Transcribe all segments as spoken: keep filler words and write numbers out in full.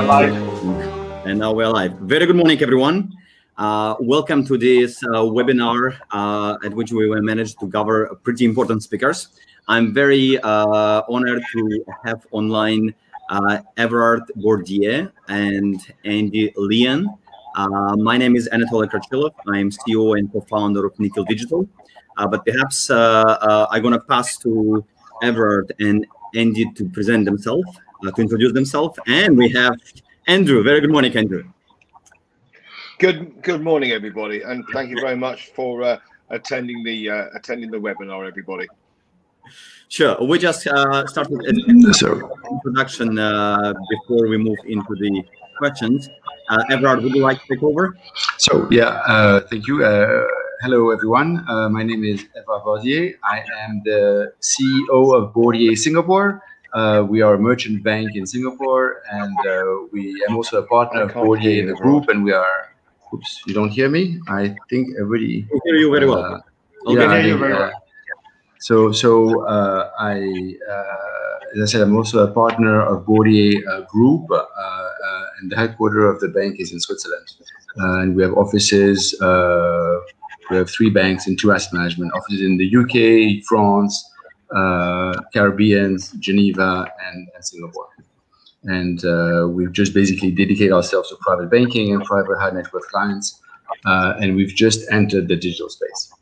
we're live. And now we're live. Very good morning, everyone. Uh, welcome to this uh, webinar uh, at which we were managed to cover pretty important speakers. I'm very uh, honored to have online uh, Everard Bordier and Anndy Lian. Uh, my name is Anatoly Crachilov. I'm C E O and co-founder of Nickel Digital. Uh, but perhaps uh, uh, I'm going to pass to Everard and Anndy to present themselves, uh, to introduce themselves. And we have Andrew. Very good morning, Andrew. Good good morning, everybody, and thank you very much for uh, attending the uh, attending the webinar, everybody. Sure, we just uh, started an introduction uh, before we move into the questions. Uh, Everard, would you like to take over? So yeah, uh, thank you. Uh, hello, everyone. Uh, my name is Everard Bordier. I am the C E O of Bordier Singapore. Uh, we are a merchant bank in Singapore, and uh, we am also a partner of Bordier in the group, and we are. Oops, you don't hear me? I think everybody... I hear you very uh, well. I'll yeah, hear you very uh, well. So, so uh, I, uh, as I said, I'm also a partner of Bordier uh, Group, uh, uh, and the headquarters of the bank is in Switzerland. Uh, and we have offices, uh, we have three banks and two asset management offices in the U K, France, uh, Caribbean, Geneva, and, and Singapore. And uh, we've just basically dedicated ourselves to private banking and private high net worth clients. Uh, and we've just entered the digital space.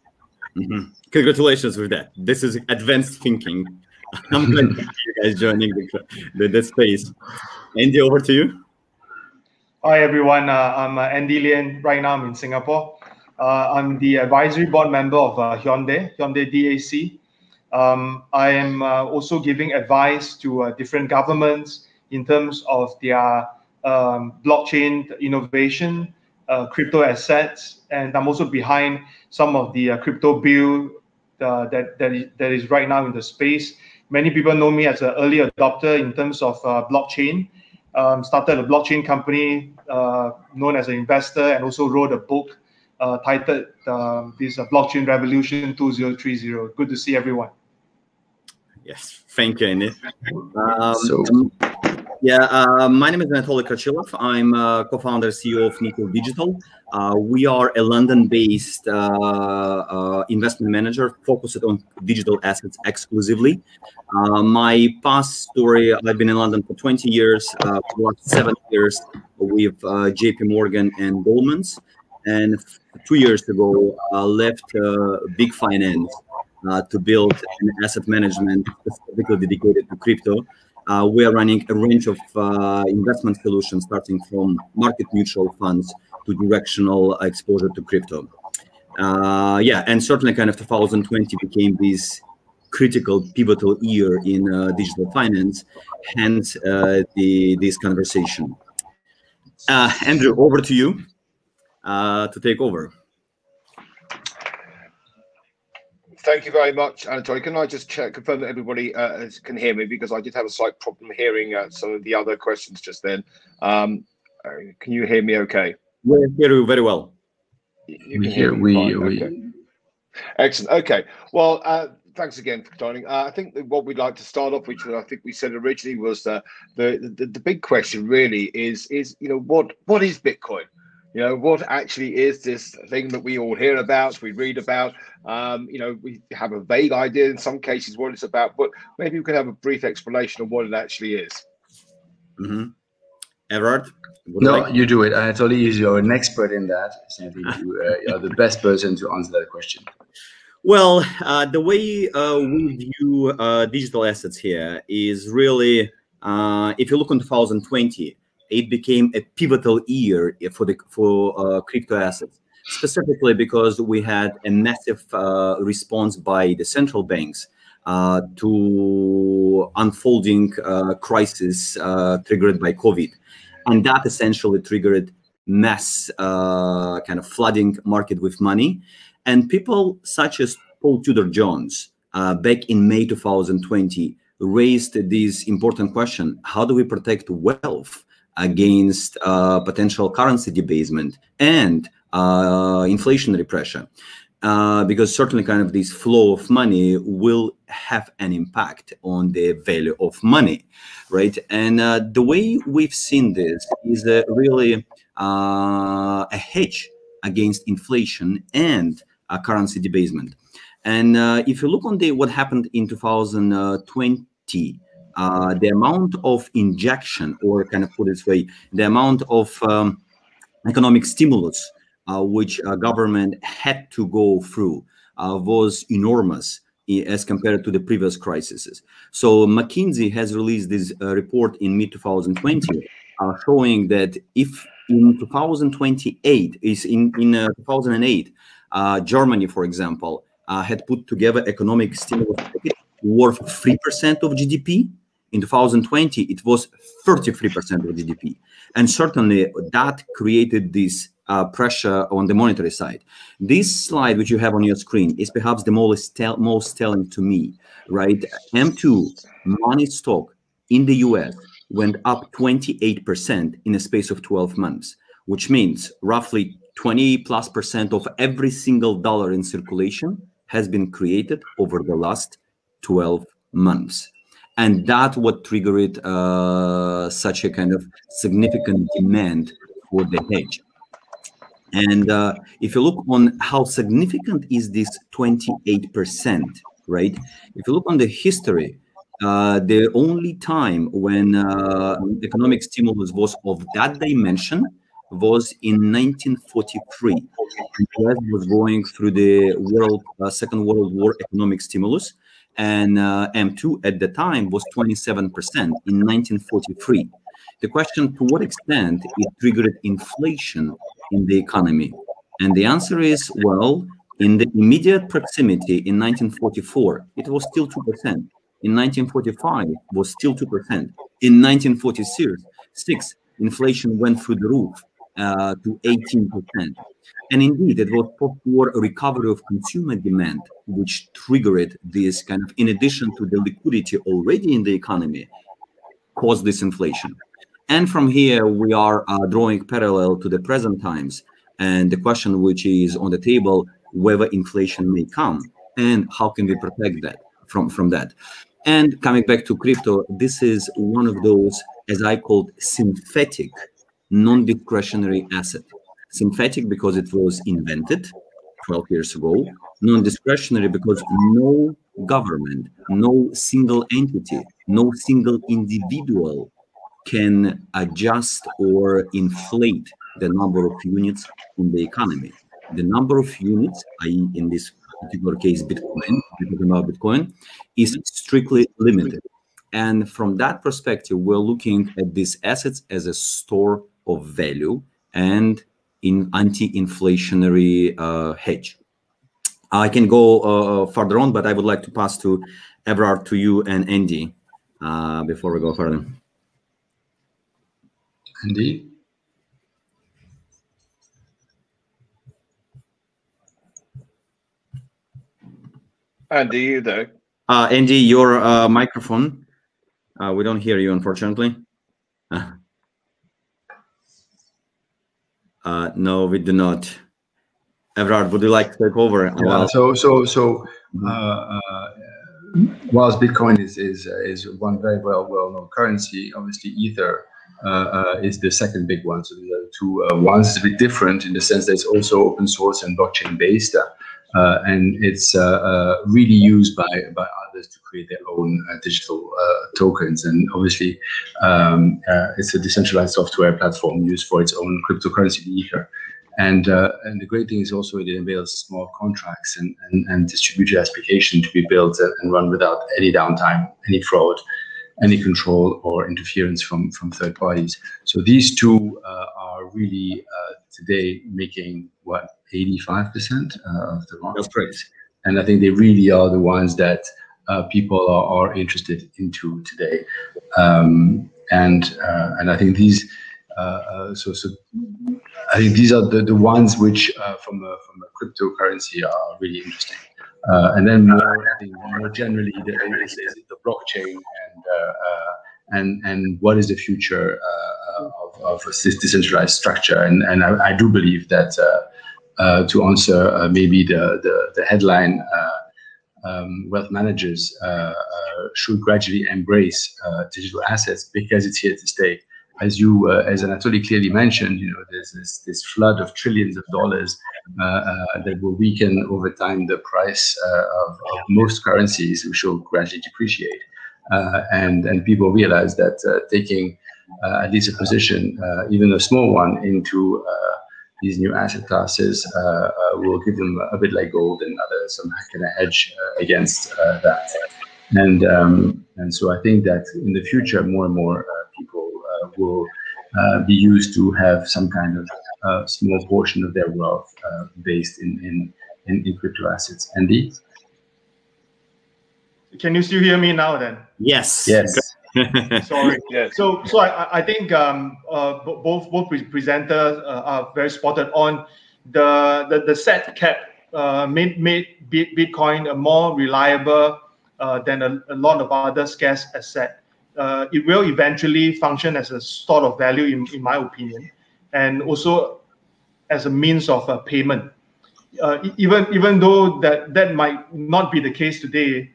Mm-hmm. Congratulations with that. This is advanced thinking. I'm glad you guys joining the, the, the space. Andy, over to you. Hi, everyone. Uh, I'm uh, Anndy Lian. Right now, I'm in Singapore. Uh, I'm the advisory board member of uh, Hyundai, Hyundai Dac. Um, I am uh, also giving advice to uh, different governments in terms of their um, blockchain innovation, uh, crypto assets, and I'm also behind some of the uh, crypto bill uh, that, that, is, that is right now in the space. Many people know me as an early adopter in terms of uh, blockchain. Um, started a blockchain company uh, known as an investor, and also wrote a book uh, titled uh, This Blockchain Revolution two thousand thirty. Good to see everyone. Yes, thank you, Anndy. Um, so. Yeah, uh, my name is Anatoly Crachilov. I'm uh, co-founder C E O of Nickel Digital. Uh, we are a London-based uh, uh, investment manager focused on digital assets exclusively. Uh, my past story, I've been in London for twenty years, uh, for the last seven years with uh, J P Morgan and Goldman's. And two years ago, I left uh, Big Finance uh, to build an asset management specifically dedicated to crypto. Uh, we are running a range of uh, investment solutions, starting from market neutral funds to directional exposure to crypto. Uh, yeah, and certainly kind of two thousand twenty became this critical, pivotal year in uh, digital finance, hence uh, the, this conversation. Uh, Andrew, over to you uh, to take over. Thank you very much, Anatoly. Can I just check, confirm that everybody uh, can hear me, because I did have a slight problem hearing uh, some of the other questions just then. Um, uh, can you hear me okay? We hear you very well. You can hear me fine. Okay. Excellent. Okay. Well, uh, thanks again for joining. Uh, I think that what we'd like to start off, which I think we said originally, was uh, the, the the big question really is, is you know, what what is Bitcoin? You know, what actually is this thing that we all hear about, we read about, um, you know, we have a vague idea in some cases what it's about, but maybe you could have a brief explanation of what it actually is. Mm-hmm. Everard? No, you do it. I totally use you're an expert in that. So you, uh, you're the best person to answer that question. Well, uh, the way uh, we view uh, digital assets here is really, uh, if you look on two thousand twenty, it became a pivotal year for the for uh, crypto assets, specifically because we had a massive uh, response by the central banks uh, to unfolding uh, crisis uh, triggered by COVID, and that essentially triggered mass uh, kind of flooding market with money, and people such as Paul Tudor Jones uh, back in May two thousand twenty raised this important question: how do we protect wealth against uh, potential currency debasement and uh, inflationary pressure? uh, because certainly kind of this flow of money will have an impact on the value of money, right? And uh, the way we've seen this is a really uh, a hedge against inflation and uh, currency debasement. And uh, if you look on the what happened in two thousand twenty, uh, the amount of injection, or kind of put it this way, the amount of um, economic stimulus uh, which uh, government had to go through uh, was enormous as compared to the previous crises. So McKinsey has released this uh, report in mid two thousand twenty uh, showing that if in two thousand twenty-eight, is in, in uh, two thousand eight, uh, Germany, for example, uh, had put together economic stimulus worth three percent of G D P. In two thousand twenty, it was thirty-three percent of G D P. And certainly that created this uh, pressure on the monetary side. This slide, which you have on your screen, is perhaps the most, tell most telling to me, right? M two, money stock in the U S, went up twenty-eight percent in a space of twelve months, which means roughly twenty plus percent of every single dollar in circulation has been created over the last twelve months. And that what triggered uh, such a kind of significant demand for the hedge. And uh, if you look on how significant is this twenty-eight percent, right? If you look on the history, Uh, the only time when uh, economic stimulus was of that dimension was in nineteen forty-three. The U S was going through the world, uh, Second World War economic stimulus, and uh, M two at the time was twenty-seven percent in nineteen forty-three. The question, to what extent it triggered inflation in the economy? And the answer is, well, in the immediate proximity in nineteen forty-four, it was still two percent. In nineteen forty-five, was still two percent. In nineteen forty-six, inflation went through the roof uh, to eighteen percent. And indeed, it was post-war recovery of consumer demand, which triggered this kind of, in addition to the liquidity already in the economy, caused this inflation. And from here, we are uh, drawing parallel to the present times. And the question which is on the table, whether inflation may come and how can we protect that from, from that. And coming back to crypto, this is one of those, as I called, synthetic, non-discretionary asset. Synthetic because it was invented twelve years ago, non-discretionary because no government, no single entity, no single individual can adjust or inflate the number of units in the economy. The number of units, that is in this particular case, Bitcoin, Bitcoin, is strictly limited. And from that perspective, we're looking at these assets as a store of value and in anti-inflationary uh, hedge. I can go uh, further on, but I would like to pass to Everard, to you and Andy uh, before we go further. Andy? Andy, you there? Uh, Andy, your uh, microphone. Uh, we don't hear you, unfortunately. Uh, no, we do not. Everard, would you like to take over? Yeah, so, so, so, uh, uh, whilst Bitcoin is is is one very well well known currency, obviously Ether uh, uh, is the second big one. So the other two uh, ones is a bit different in the sense that it's also open source and blockchain based. Uh, Uh, and it's uh, uh, really used by, by others to create their own uh, digital uh, tokens. And obviously, um, uh, it's a decentralized software platform used for its own cryptocurrency, the Ether. And, uh, and the great thing is also it enables small contracts and, and, and distributed application to be built and run without any downtime, any fraud, any control or interference from, from third parties. So these two uh, are really uh, today making what? eighty-five percent of the market, and I think they really are the ones that uh, people are, are interested into today, um, and uh, and I think these uh, so so I think these are the, the ones which uh, from a, from a cryptocurrency are really interesting, uh, and then more, I think more generally the, the blockchain and uh, uh, and and what is the future uh, of, of this decentralized structure, and and I, I do believe that. Uh, uh, to answer uh, maybe the, the, the headline, uh, um, wealth managers uh, uh, should gradually embrace uh, digital assets because it's here to stay. As you, uh, as Anatoly clearly mentioned, you know, there's this, this flood of trillions of dollars uh, uh, that will weaken over time the price uh, of, of most currencies, which will gradually depreciate. Uh, and, and people realize that uh, taking uh, at least a position, uh, even a small one, into uh, these new asset classes uh, uh, will give them a bit like gold and other some kind of hedge uh, against uh, that. And, um, and so I think that in the future, more and more uh, people uh, will uh, be used to have some kind of uh, small portion of their wealth uh, based in, in, in, in crypto assets. Andy? Can you still hear me now then? Yes. Yes. Sorry. Yes. So, so I, I think um, uh, both both presenters uh, are very spotted on the the, the set cap uh, made made Bitcoin a more reliable uh, than a, a lot of other scarce asset. Uh, it will eventually function as a store of value, in, in my opinion, and also as a means of uh, payment. Uh, even even though that that might not be the case today.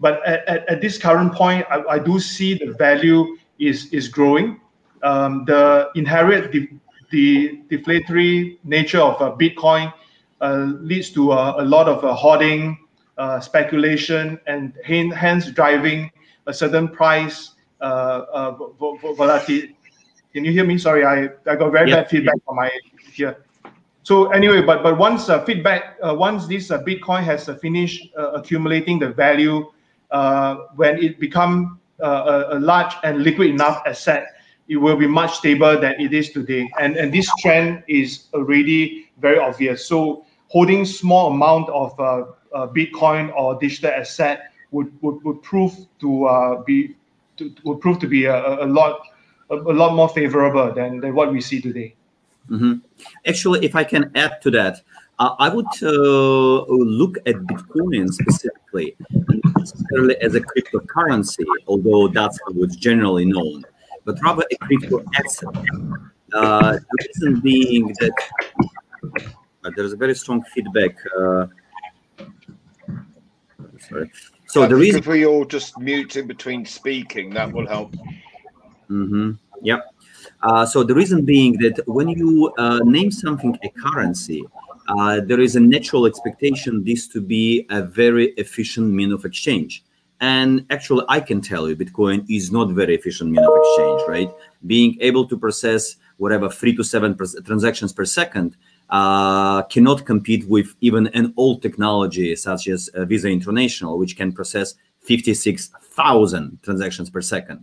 But at, at, at this current point, I, I do see the value is, is growing. Um, the inherent de de deflationary nature of uh, Bitcoin uh, leads to uh, a lot of uh, hoarding, uh, speculation, and hence driving a certain price uh, uh, volatility. Can you hear me? Sorry, I, I got very yeah. bad feedback from my here. So anyway, but, but once uh, feedback, uh, once this uh, Bitcoin has uh, finished uh, accumulating the value, Uh, when it becomes uh, a, a large and liquid enough asset, it will be much stable than it is today. And, and this trend is already very obvious. So holding small amount of uh, uh, Bitcoin or digital asset would, would, would prove to uh, be to, would prove to be a, a lot a, a lot more favorable than, than what we see today. Mm-hmm. Actually, if I can add to that, uh, I would uh, look at Bitcoin specifically, necessarily as a cryptocurrency, although that's how it's generally known, but rather a crypto asset. Uh, the reason being that uh, there's a very strong feedback. Uh, sorry. So the reason if we all just mute in between speaking, that will help. Mm-hmm. Yeah. Uh, so the reason being that when you uh, name something a currency, Uh, there is a natural expectation this to be a very efficient mean of exchange. And actually, I can tell you Bitcoin is not very efficient mean of exchange, right? Being able to process whatever three to seven per transactions per second uh, cannot compete with even an old technology such as uh, Visa International, which can process fifty-six thousand transactions per second.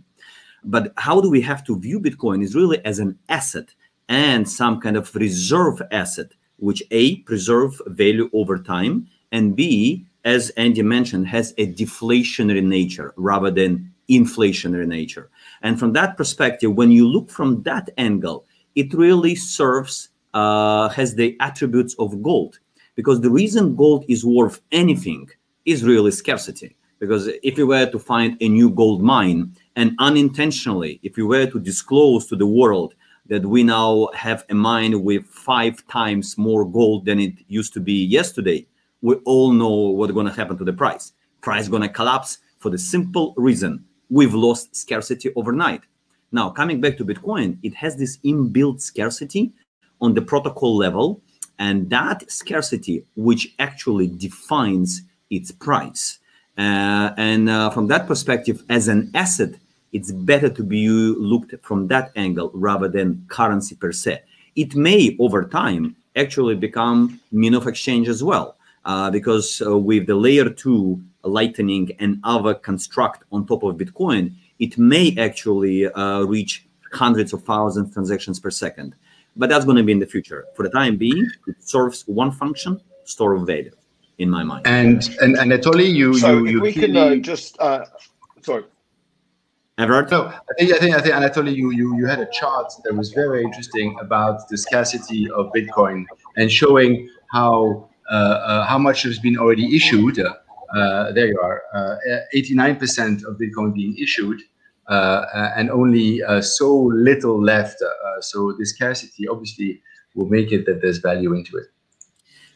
But how do we have to view Bitcoin is really as an asset and some kind of reserve asset, which A, preserve value over time, and B, as Andy mentioned, has a deflationary nature rather than inflationary nature. And from that perspective, when you look from that angle, it really serves, uh, has the attributes of gold. Because the reason gold is worth anything is really scarcity. Because if you were to find a new gold mine, and unintentionally, if you were to disclose to the world that we now have a mine with five times more gold than it used to be yesterday, we all know what's going to happen to the price. Price is going to collapse for the simple reason we've lost scarcity overnight. Now, coming back to Bitcoin, it has this inbuilt scarcity on the protocol level, and that scarcity which actually defines its price. Uh, and uh, from that perspective, as an asset, it's better to be looked at from that angle rather than currency per se. It may, over time, actually become mean of exchange as well, uh, because uh, with the layer two lightning and other construct on top of Bitcoin, it may actually uh, reach hundreds of thousands of transactions per second. But that's going to be in the future. For the time being, it serves one function, store of value, in my mind. And, and Anatoly, you... So you, if you we can uh, just... Uh, sorry. Everard? No, I think I think I think Anatoly, you, you you had a chart that was very interesting about the scarcity of Bitcoin and showing how uh, uh, how much has been already issued. Uh, there you are, eighty-nine percent of Bitcoin being issued, uh, and only uh, so little left. Uh, so this scarcity obviously will make it that there's value into it.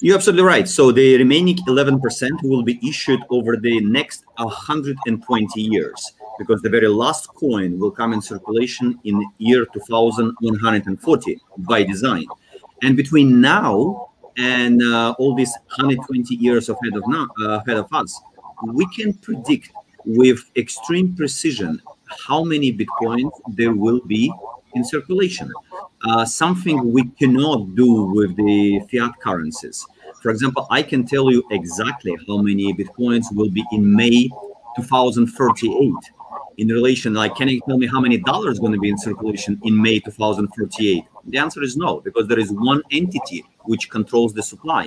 You're absolutely right. So the remaining eleven percent will be issued over the next one hundred twenty years, because the very last coin will come in circulation in year two thousand one hundred forty by design. And between now and uh, all these one hundred twenty years ahead of, now, uh, ahead of us, we can predict with extreme precision how many Bitcoins there will be in circulation. Uh, something we cannot do with the fiat currencies. For example, I can tell you exactly how many Bitcoins will be in May two thousand thirty-eight. In relation, like, can you tell me how many dollars is going to be in circulation in May two thousand thirty-eight? The answer is no, because there is one entity which controls the supply,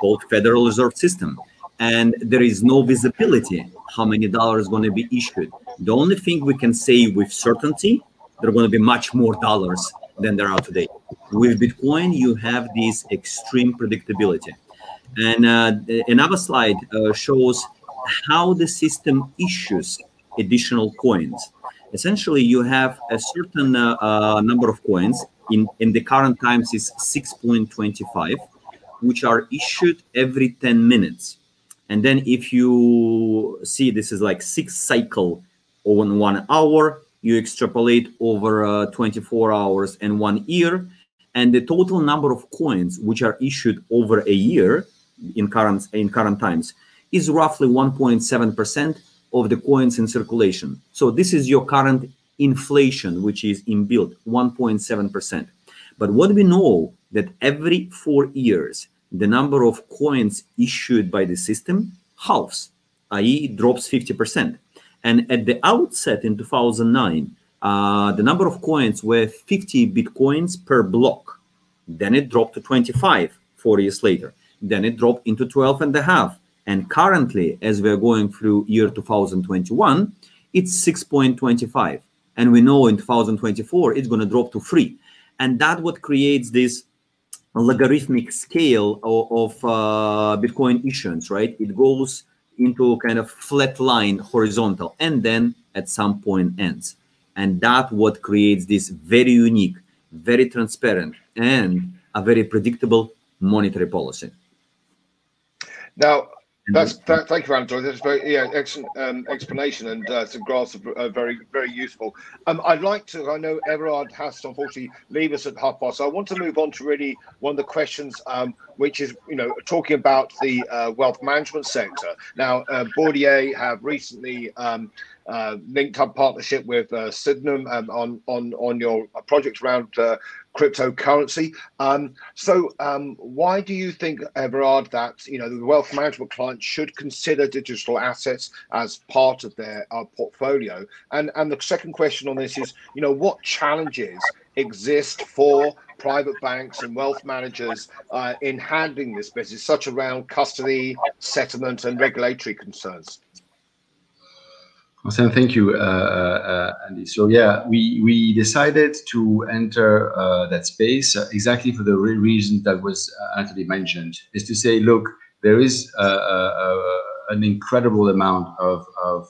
called Federal Reserve System. And there is no visibility how many dollars is going to be issued. The only thing we can say with certainty, there are going to be much more dollars than there are today. With Bitcoin, you have this extreme predictability. And uh, another slide uh, shows how the system issues additional coins. Essentially, you have a certain uh, uh, number of coins, in, in the current times is six point two five, which are issued every ten minutes. And then if you see, this is like six cycle over one hour, you extrapolate over uh, twenty-four hours and one year, and the total number of coins which are issued over a year in current, in current times is roughly one point seven percent of the coins in circulation. So this is your current inflation, which is inbuilt, one point seven percent. But what we know that every four years, the number of coins issued by the system halves, that is drops fifty percent. And at the outset in two thousand nine, uh, the number of coins were fifty Bitcoins per block. Then it dropped to twenty-five, four years later. Then it dropped into twelve and a half. And currently, as we're going through year two thousand twenty-one, it's six point two five. And we know in two thousand twenty-four, it's going to drop to three. And that's what creates this logarithmic scale of, of uh, Bitcoin issuance, right? It goes into kind of flat line horizontal, and then at some point ends. And that's what creates this very unique, very transparent, and a very predictable monetary policy. Now, that's, that, thank you, Anatoly. That's very, yeah, excellent um, explanation, and uh, some graphs are uh, very, very useful. Um, I'd like to, I know Everard has to unfortunately leave us at half past, so I want to move on to really one of the questions, um, which is, you know, talking about the uh, wealth management sector. Now, uh, Bordier have recently um, uh, linked up partnership with uh, Sygnum um, on, on, on your project around uh, cryptocurrency. Um, so um, why do you think, Everard, that, you know, the wealth management clients should consider digital assets as part of their uh, portfolio? And, and the second question on this is, you know, what challenges exist for private banks and wealth managers uh, in handling this business, such around custody, settlement and regulatory concerns? Awesome, thank you, uh, uh, Andy. So yeah, we, we decided to enter uh, that space uh, exactly for the re reason that was uh, Anatoly mentioned, is to say, look, there is uh, uh, an incredible amount of, of,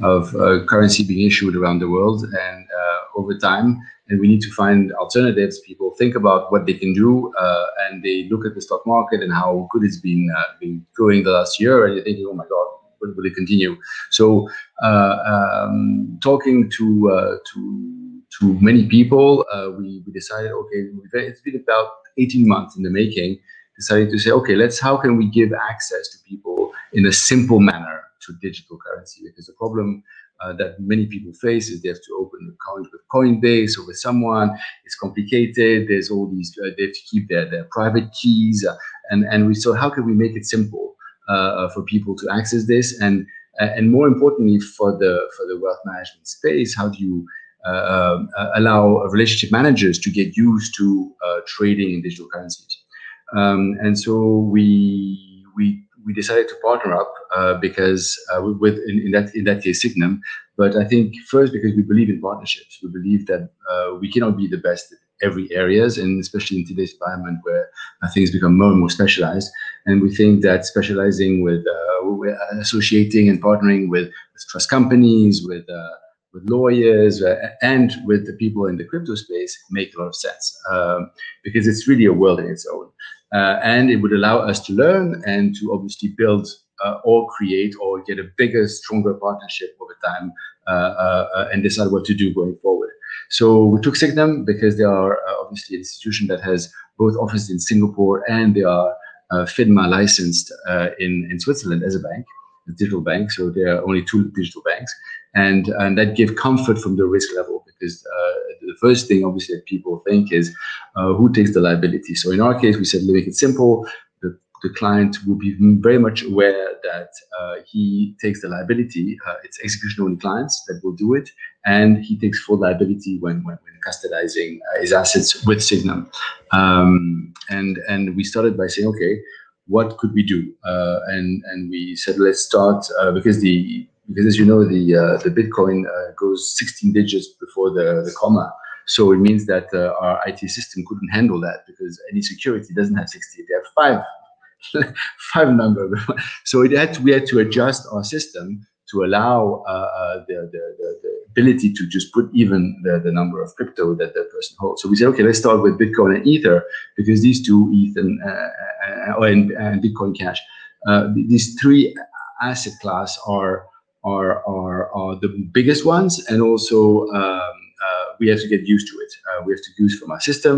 of, of uh, currency being issued around the world and uh, over time, and we need to find alternatives. People think about what they can do uh, and they look at the stock market and how good it's been, uh, been going the last year, and you're thinking, oh my God, would really continue. So uh, um, talking to, uh, to, to many people, uh, we, we decided, okay, it's been about eighteen months in the making, decided to say, okay, let's, how can we give access to people in a simple manner to digital currency? Because the problem uh, that many people face is they have to open an account with Coinbase or with someone, it's complicated, there's all these, uh, they have to keep their, their private keys, uh, and, and we so how can we make it simple? Uh, for people to access this, and and more importantly for the for the wealth management space, how do you uh, uh, allow relationship managers to get used to uh, trading in digital currencies? Um, and so we we we decided to partner up uh, because uh, with in, in that in that case Sygnum, but I think first because we believe in partnerships, we believe that uh, we cannot be the best at every areas, and especially in today's environment where things become more and more specialized. And we think that specializing with, uh, associating and partnering with, with trust companies, with, uh, with lawyers, uh, and with the people in the crypto space make a lot of sense um, because it's really a world in its own. Uh, and it would allow us to learn and to obviously build uh, or create or get a bigger, stronger partnership over time uh, uh, and decide what to do going forward. So we took Sygnum because they are uh, obviously an institution that has both offices in Singapore and they are uh, FIDMA licensed uh, in, in Switzerland as a bank, a digital bank. So there are only two digital banks. And, and that gave comfort from the risk level, because uh, the first thing obviously that people think is uh, who takes the liability. So in our case, we said, make it simple. The, the client will be very much aware that uh, he takes the liability. Uh, it's execution-only clients that will do it. And he takes full liability when, when, when custodizing uh, his assets with Sygnum. Um, and, and we started by saying, okay, what could we do? Uh, and, and we said, let's start uh, because the Because as you know, the uh, the Bitcoin uh, goes sixteen digits before the, the comma. So it means that uh, our I T system couldn't handle that, because any security doesn't have sixteen. They have five, five number. So it had to, we had to adjust our system to allow uh, the, the, the, the ability to just put even the, the number of crypto that that person holds. So we said, okay, let's start with Bitcoin and Ether, because these two, Ether and, uh, and, and Bitcoin Cash, uh, these three asset class are Are, are, are the biggest ones, and also um, uh, we have to get used to it. Uh, we have to use from our system,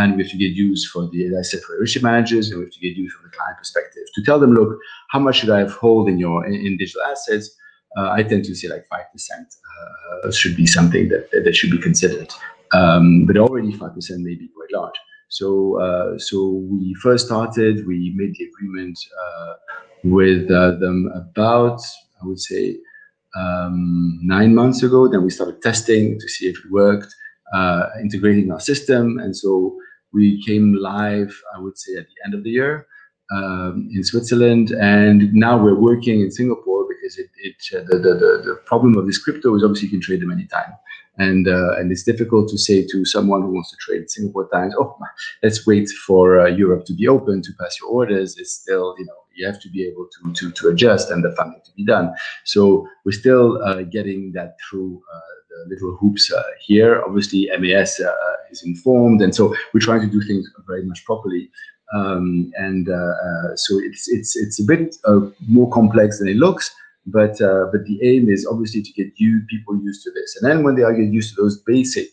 and we have to get used for the, as I said, for relationship managers, and we have to get used from the client perspective to tell them, look, how much should I have hold in your in, in digital assets? Uh, I tend to say like five percent uh, should be something that that should be considered, um, but already five percent may be quite large. So uh, so we first started. We made the agreement uh, with uh, them about, I would say, um, nine months ago. Then we started testing to see if it worked, uh, integrating our system. And so we came live, I would say, at the end of the year um, in Switzerland. And now we're working in Singapore, because it, it, uh, the, the, the, the problem of this crypto is obviously you can trade them anytime. And, uh, and it's difficult to say to someone who wants to trade Singapore times, oh, let's wait for uh, Europe to be open to pass your orders. It's still, you know, you have to be able to, to, to adjust and the funding to be done. So we're still uh, getting that through uh, the little hoops uh, here. Obviously, M A S uh, is informed. And so we're trying to do things very much properly. Um, and uh, uh, so it's, it's, it's a bit uh, more complex than it looks. But uh, but the aim is obviously to get you people used to this, and then when they are getting used to those basic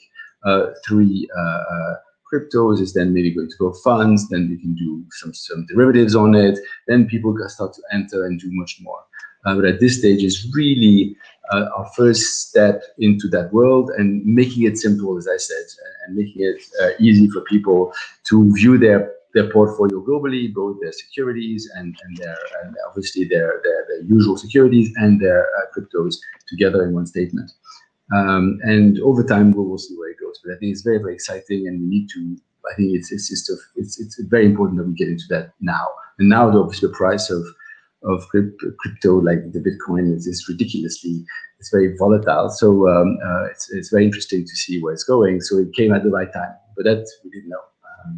uh, three uh, uh, cryptos, is then maybe going to go funds. Then we can do some some derivatives on it. Then people can start to enter and do much more. Uh, but at this stage, it's really uh, our first step into that world, and making it simple, as I said, and making it uh, easy for people to view their. their portfolio globally, both their securities and, and their and obviously their, their, their usual securities and their uh, cryptos together in one statement. Um, and over time, we will see where it goes. But I think it's very, very exciting, and we need to, I think it's it's just a, it's, it's very important that we get into that now. And now, obviously, the price of, of crypto, like the Bitcoin, is, is ridiculously, it's very volatile. So um, uh, it's, it's very interesting to see where it's going. So it came at the right time, but that we didn't know. Um,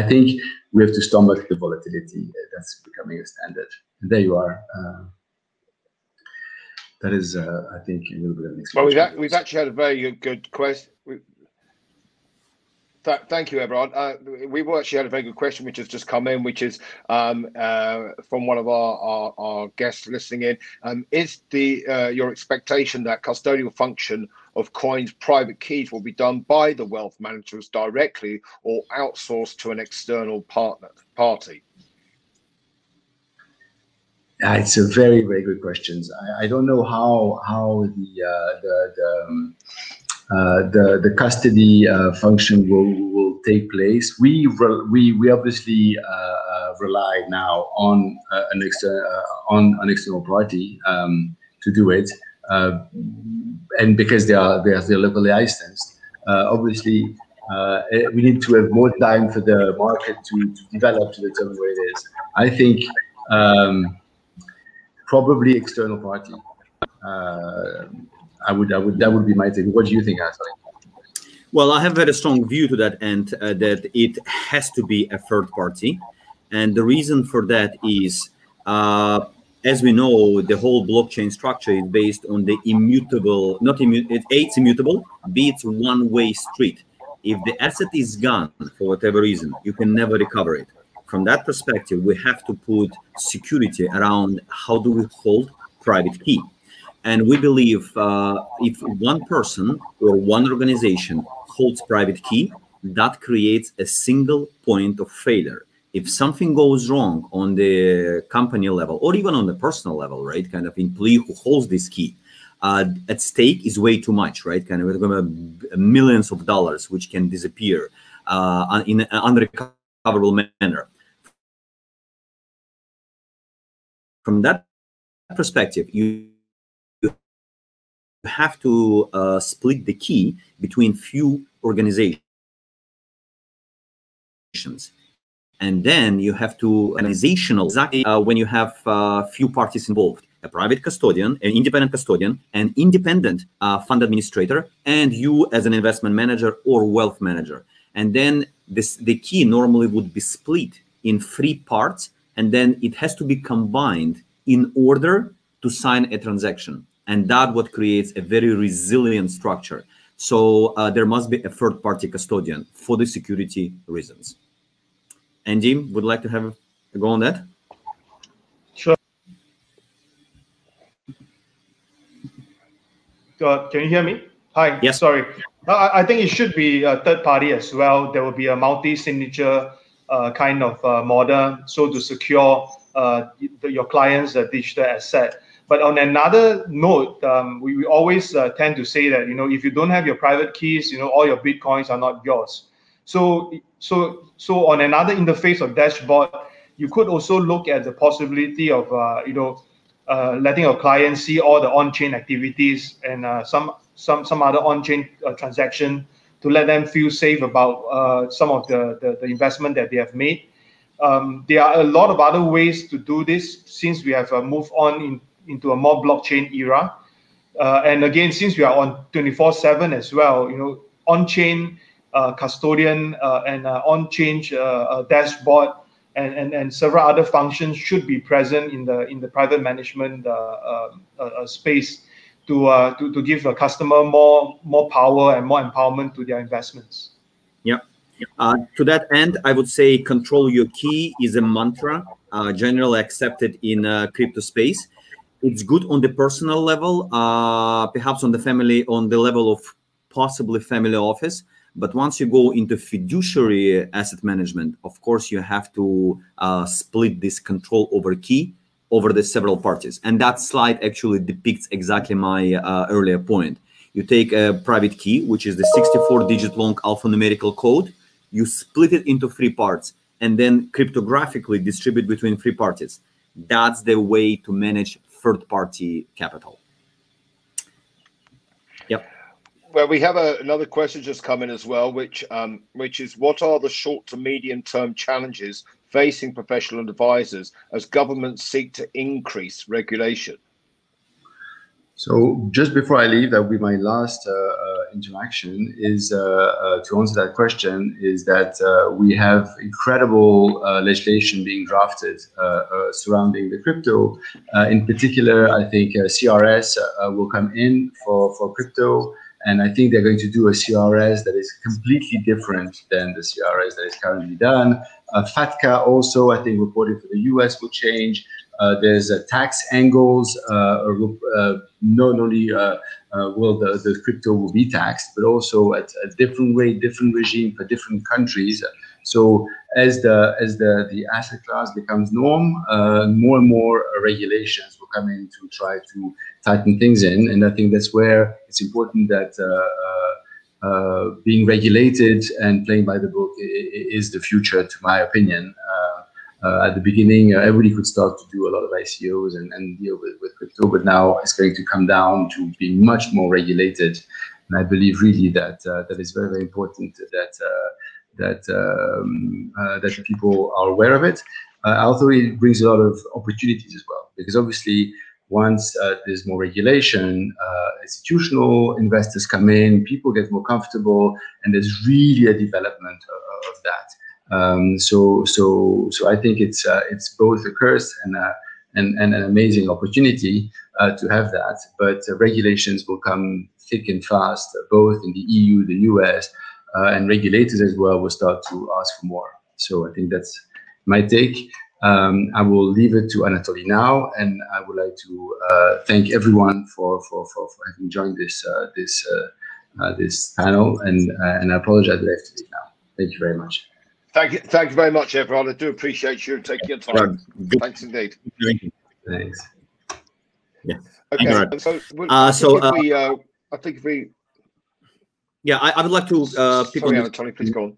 I think we have to stomach the volatility that's becoming a standard. And there you are. Uh, that is, uh, I think, a little bit of an explanation. Well, we've, a, we've actually had a very good question. Th thank you, Everard. Uh, we've actually had a very good question, which has just come in, which is um, uh, from one of our, our, our guests listening in. Um, is the uh, your expectation that custodial function of coins' private keys will be done by the wealth managers directly or outsourced to an external partner party? Yeah, it's a very, very good question. I, I don't know how how the uh, the the, um, uh, the the custody uh, function will will take place. We re we we obviously uh, rely now on uh, an external uh, on an external party um, to do it. Uh, and because they are they are locally licensed, uh, obviously uh, we need to have more time for the market to, to develop to determine where it is. I think um, probably external party. Uh, I would I would that would be my take. What do you think, Anthony? Well, I have a very strong view to that end uh, that it has to be a third party, and the reason for that is. Uh, As we know, the whole blockchain structure is based on the immutable, not immutable, A, it's immutable, B, it's one-way street. If the asset is gone for whatever reason, you can never recover it. from that perspective, we have to put security around how do we hold private key. And we believe uh, if one person or one organization holds private key, that creates a single point of failure. If something goes wrong on the company level or even on the personal level, right, kind of employee who holds this key, uh, at stake is way too much, right? Kind of we're going to millions of dollars which can disappear uh, in an unrecoverable manner. From that perspective, you have to uh, split the key between few organizations. And then you have to organizational exactly uh, when you have a uh, few parties involved, a private custodian, an independent custodian, an independent uh, fund administrator, and you as an investment manager or wealth manager. And then this, the key normally would be split in three parts, and then it has to be combined in order to sign a transaction. And that what creates a very resilient structure. So uh, there must be a third-party custodian for the security reasons. Andy, would like to have a go on that? Sure. Uh, can you hear me? Hi. Yes. Sorry. I, I think it should be a third party as well. There will be a multi-signature uh, kind of uh, model, so to secure uh, your client's uh, digital asset. But on another note, um, we, we always uh, tend to say that, you know, if you don't have your private keys, you know, all your Bitcoins are not yours. So, so, so on another interface or dashboard, you could also look at the possibility of, uh, you know, uh, letting your client see all the on-chain activities and uh, some, some, some other on-chain uh, transaction to let them feel safe about uh, some of the, the, the investment that they have made. Um, there are a lot of other ways to do this since we have uh, moved on in, into a more blockchain era. Uh, and again, since we are on twenty-four seven as well, you know, on-chain Uh, custodian uh, and uh, on-chain uh, uh, dashboard and, and and several other functions should be present in the in the private management uh, uh, uh, space to uh, to to give a customer more more power and more empowerment to their investments. Yeah. Uh, to that end, I would say control your key is a mantra uh, generally accepted in uh, crypto space. It's good on the personal level, uh, perhaps on the family, on the level of possibly family office. But once you go into fiduciary asset management, of course, you have to uh, split this control over key over the several parties. And that slide actually depicts exactly my uh, earlier point. You take a private key, which is the sixty-four digit long alphanumerical code. You split it into three parts and then cryptographically distribute between three parties. That's the way to manage third-party capital. Yep. Well, we have a, another question just come in as well, which um, which is, what are the short to medium term challenges facing professional advisors as governments seek to increase regulation? So just before I leave, that will be my last uh, uh, interaction, is uh, uh, to answer that question, is that uh, we have incredible uh, legislation being drafted uh, uh, surrounding the crypto. Uh, in particular, I think uh, C R S uh, will come in for, for crypto. And I think they're going to do a C R S that is completely different than the C R S that is currently done. Uh, FATCA also, I think, reported for the U S will change. Uh, there's uh, tax angles. Uh, uh, not only uh, uh, will the, the crypto will be taxed, but also at a different rate, different regime for different countries. So as the as the, the asset class becomes norm, uh, more and more regulations will come in to try to tighten things in. And I think that's where it's important that uh, uh, being regulated and playing by the book is the future, to my opinion. Uh, uh, at the beginning, uh, everybody could start to do a lot of I C Os and, and deal with, with crypto, but now it's going to come down to being much more regulated. And I believe really that uh, that is very, very important that uh, that um, uh, that people are aware of it. Uh, although it brings a lot of opportunities as well, because obviously once uh, there's more regulation, uh, institutional investors come in, people get more comfortable, and there's really a development of, of that. Um, so, so, so I think it's uh, it's both a curse and a, and, and an amazing opportunity uh, to have that. But uh, regulations will come thick and fast, uh, both in the E U, the U S. Uh, and regulators as well will start to ask for more. So I think that's my take. Um, I will leave it to Anatoly now, and I would like to uh, thank everyone for, for, for, for having joined this uh, this uh, uh, this panel, and uh, and I apologize that I have to leave now. Thank you very much. Thank you, thank you very much, everyone. I do appreciate you taking your time. Good. Thanks indeed. Thanks. Yeah. Okay. Thank so, we'll, uh, so if uh, we, uh, I think if we. Yeah, I, I would like to uh, pick sorry, on. Anatoly, please go on.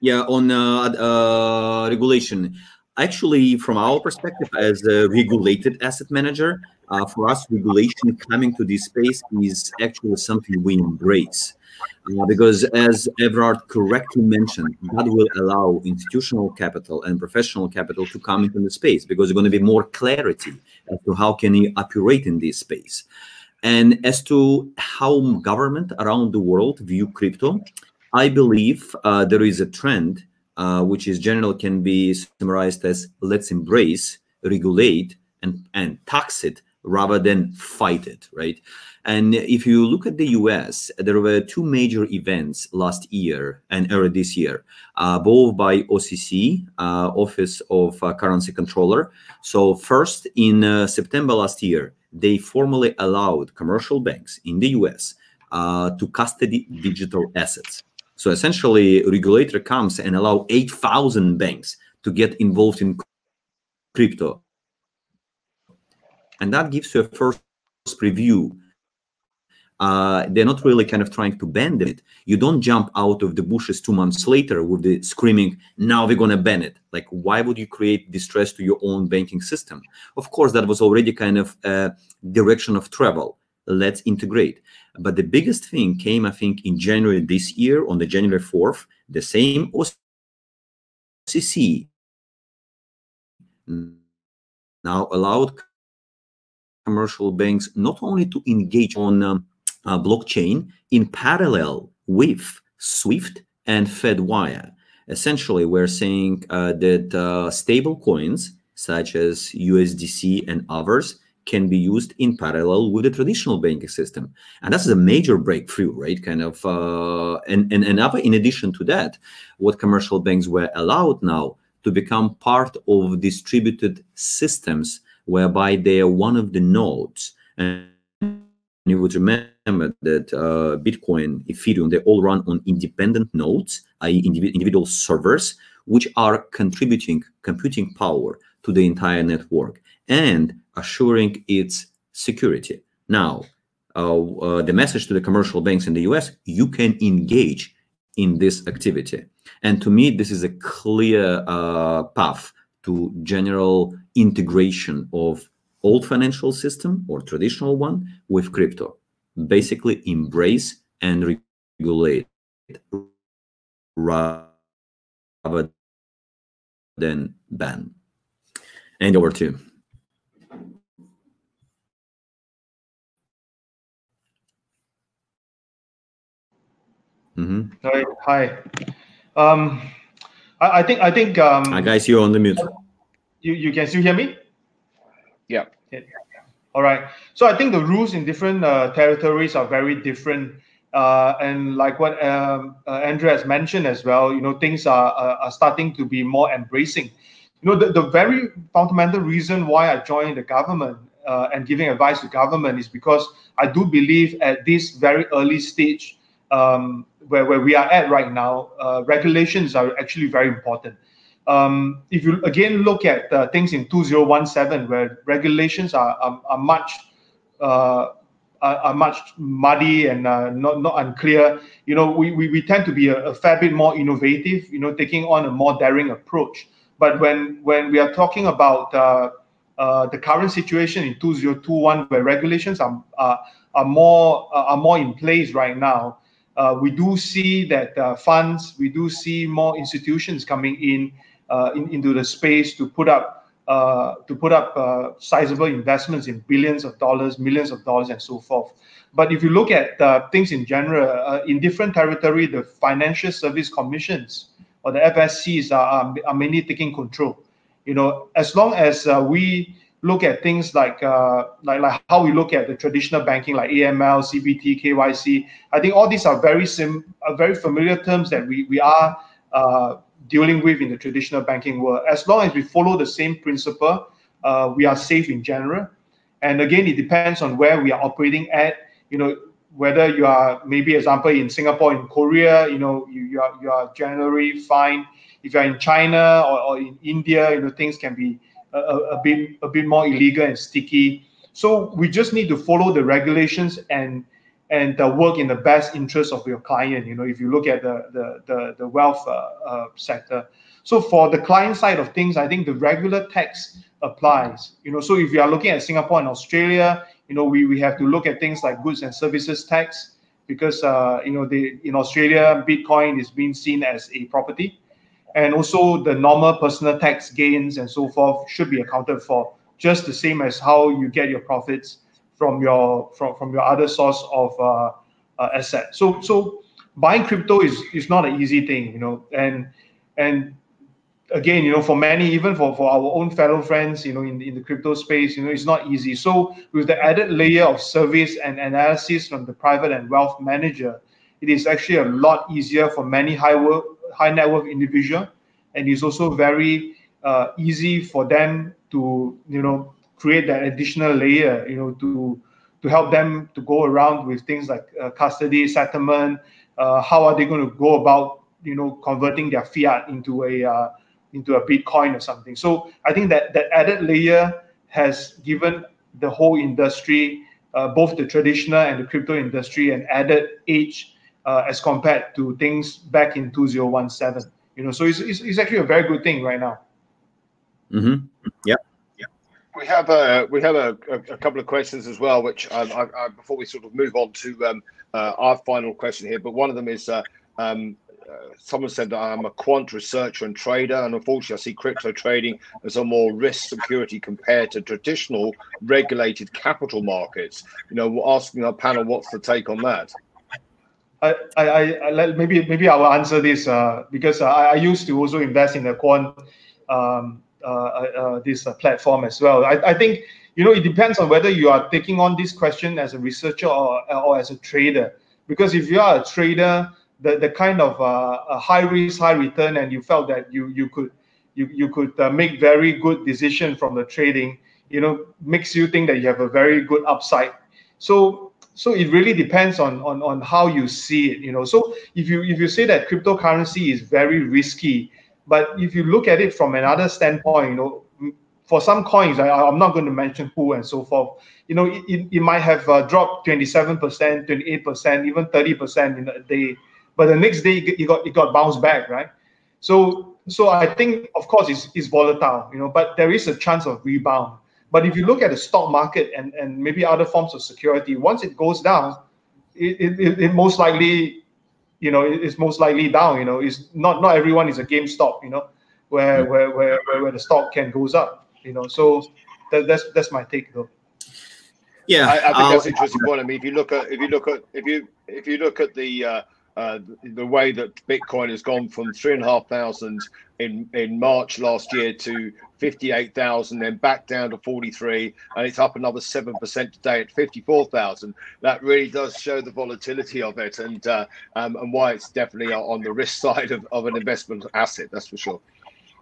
Yeah, on uh, uh, regulation. Actually, from our perspective as a regulated asset manager, uh, for us, regulation coming to this space is actually something we embrace. Uh, because as Everard correctly mentioned, that will allow institutional capital and professional capital to come into the space, because there's going to be more clarity as to how can you operate in this space. And as to how government around the world view crypto, I believe uh, there is a trend Uh, which is general, can be summarized as let's embrace, regulate, and, and tax it rather than fight it, right? And if you look at the U S, there were two major events last year and earlier this year, uh, both by O C C, uh, Office of uh, Currency Controller. So first, in uh, September last year, they formally allowed commercial banks in the U S uh, to custody digital assets. So essentially, regulator comes and allow eight thousand banks to get involved in crypto. And that gives you a first preview. Uh, they're not really kind of trying to ban it. You don't jump out of the bushes two months later with the screaming, now we're going to ban it. Like, why would you create distress to your own banking system? Of course, that was already kind of a direction of travel. Let's integrate. But the biggest thing came, I think, in January this year, on the January fourth, the same O C C now allowed commercial banks not only to engage on um, uh, blockchain in parallel with SWIFT and Fedwire. Essentially, we're saying uh, that uh, stable coins such as U S D C and others can be used in parallel with the traditional banking system. And that's a major breakthrough, right? Kind of, uh, and, and, and other, in addition to that, what commercial banks were allowed now to become part of distributed systems whereby they are one of the nodes. And you would remember that uh, Bitcoin, Ethereum, they all run on independent nodes, that is individual servers, which are contributing computing power to the entire network and assuring its security. Now, uh, uh, the message to the commercial banks in the U S, you can engage in this activity. And to me, this is a clear uh, path to general integration of old financial system or traditional one with crypto. Basically, embrace and regulate rather than ban. And over to you. Mm-hmm. Sorry. Hi. Um, I, I think I think. Um, Hi guys, you're on the mute. You you can still hear me? Yeah. Yeah. All right. So I think the rules in different uh, territories are very different, uh, and like what um, uh, Andrew has mentioned as well, you know, things are uh, are starting to be more embracing. You know, the the very fundamental reason why I joined the government uh, and giving advice to government is because I do believe at this very early stage. Um, where, where we are at right now, uh, regulations are actually very important. Um, if you again look at uh, things in two thousand seventeen, where regulations are are, are much uh, are, are much muddy and uh, not not unclear, you know, we we, we tend to be a, a fair bit more innovative, you know, taking on a more daring approach. But when when we are talking about uh, uh, the current situation in two thousand twenty-one, where regulations are are, are more are more in place right now. Uh, we do see that uh, funds, we do see more institutions coming in, uh, in into the space to put up uh, to put up uh, sizable investments in billions of dollars, millions of dollars, and so forth. But if you look at uh, things in general, uh, in different territory, the financial service commissions or the F S Cs are, are mainly taking control. You know, as long as uh, we look at things like, uh, like like how we look at the traditional banking, like A M L, C B T, K Y C. I think all these are very sim, are very familiar terms that we we are uh, dealing with in the traditional banking world. As long as we follow the same principle, uh, we are safe in general. And again, it depends on where we are operating at, you know, whether you are, maybe example, in Singapore, in Korea, you know, you, you, are, you are generally fine. If you're in China or, or in India, you know, things can be a, a, bit, a bit more illegal and sticky. So we just need to follow the regulations and and uh, work in the best interest of your client, you know, if you look at the, the, the, the wealth uh, uh, sector. So for the client side of things, I think the regular tax applies, you know, so if you are looking at Singapore and Australia, you know, we, we have to look at things like goods and services tax, because, uh, you know, they, in Australia, Bitcoin is being seen as a property. And also the normal personal tax gains and so forth should be accounted for, just the same as how you get your profits from your from, from your other source of uh, uh, asset. So so buying crypto is is not an easy thing, you know. And and again, you know, for many, even for for our own fellow friends, you know, in in the crypto space, you know, it's not easy. So with the added layer of service and analysis from the private and wealth manager, it is actually a lot easier for many high work, high net worth individual, and it's also very uh, easy for them to, you know, create that additional layer, you know, to to help them to go around with things like uh, custody, settlement. Uh, how are they going to go about, you know, converting their fiat into a uh, into a Bitcoin or something? So I think that that added layer has given the whole industry, uh, both the traditional and the crypto industry, an added edge uh, as compared to things back in two thousand seventeen. You know, so it's it's, it's actually a very good thing right now. Mm-hmm. Yeah. We have a we have a, a, a couple of questions as well, which um, I, I, before we sort of move on to um, uh, our final question here. But one of them is uh, um, uh, someone said that I'm a quant researcher and trader, and unfortunately, I see crypto trading as a more risk security compared to traditional regulated capital markets. You know, we're asking our panel, what's the take on that? I, I, I maybe maybe I will answer this uh, because I, I used to also invest in the quant. Um, Uh, uh, this uh, platform as well. I, I think, you know, it depends on whether you are taking on this question as a researcher or, or as a trader. Because if you are a trader, the, the kind of uh, a high risk, high return, and you felt that you you could you you could uh, make very good decision from the trading, you know, makes you think that you have a very good upside. So so it really depends on on on how you see it, you know. So if you if you say that cryptocurrency is very risky. But if you look at it from another standpoint, you know, for some coins, I, I'm not going to mention who and so forth, you know, it, it might have uh, dropped twenty-seven percent, twenty-eight percent, even thirty percent in a day. But the next day, it got it got bounced back, right? So so I think, of course, it's, it's volatile, you know, but there is a chance of rebound. But if you look at the stock market and, and maybe other forms of security, once it goes down, it, it, it most likely... you know, it's most likely down. You know, it's not not everyone is a GameStop. You know, where where where where the stock can goes up. You know, so that, that's that's my take though. Yeah, I, I think I'll, that's an interesting point. I mean, if you look at if you look at if you if you look at the uh, uh, the way that Bitcoin has gone from three and a half thousand in in March last year to fifty-eight thousand, then back down to forty-three, and it's up another seven percent today at fifty-four thousand. That really does show the volatility of it, and uh, um, and why it's definitely on the risk side of, of an investment asset. That's for sure.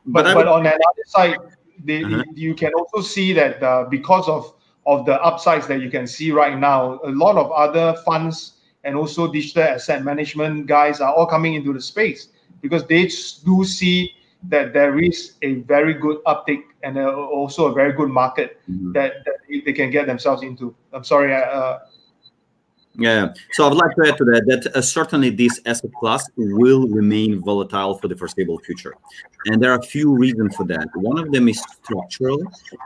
But but, but on that other side, the, uh-huh. you can also see that uh, because of of the upsides that you can see right now, a lot of other funds and also digital asset management guys are all coming into the space because they do see that there is a very good uptick and uh, also a very good market mm-hmm. that, that they can get themselves into. I'm sorry. Uh, yeah. So I'd like to add to that that uh, certainly this asset class will remain volatile for the foreseeable future, and there are a few reasons for that. One of them is structural,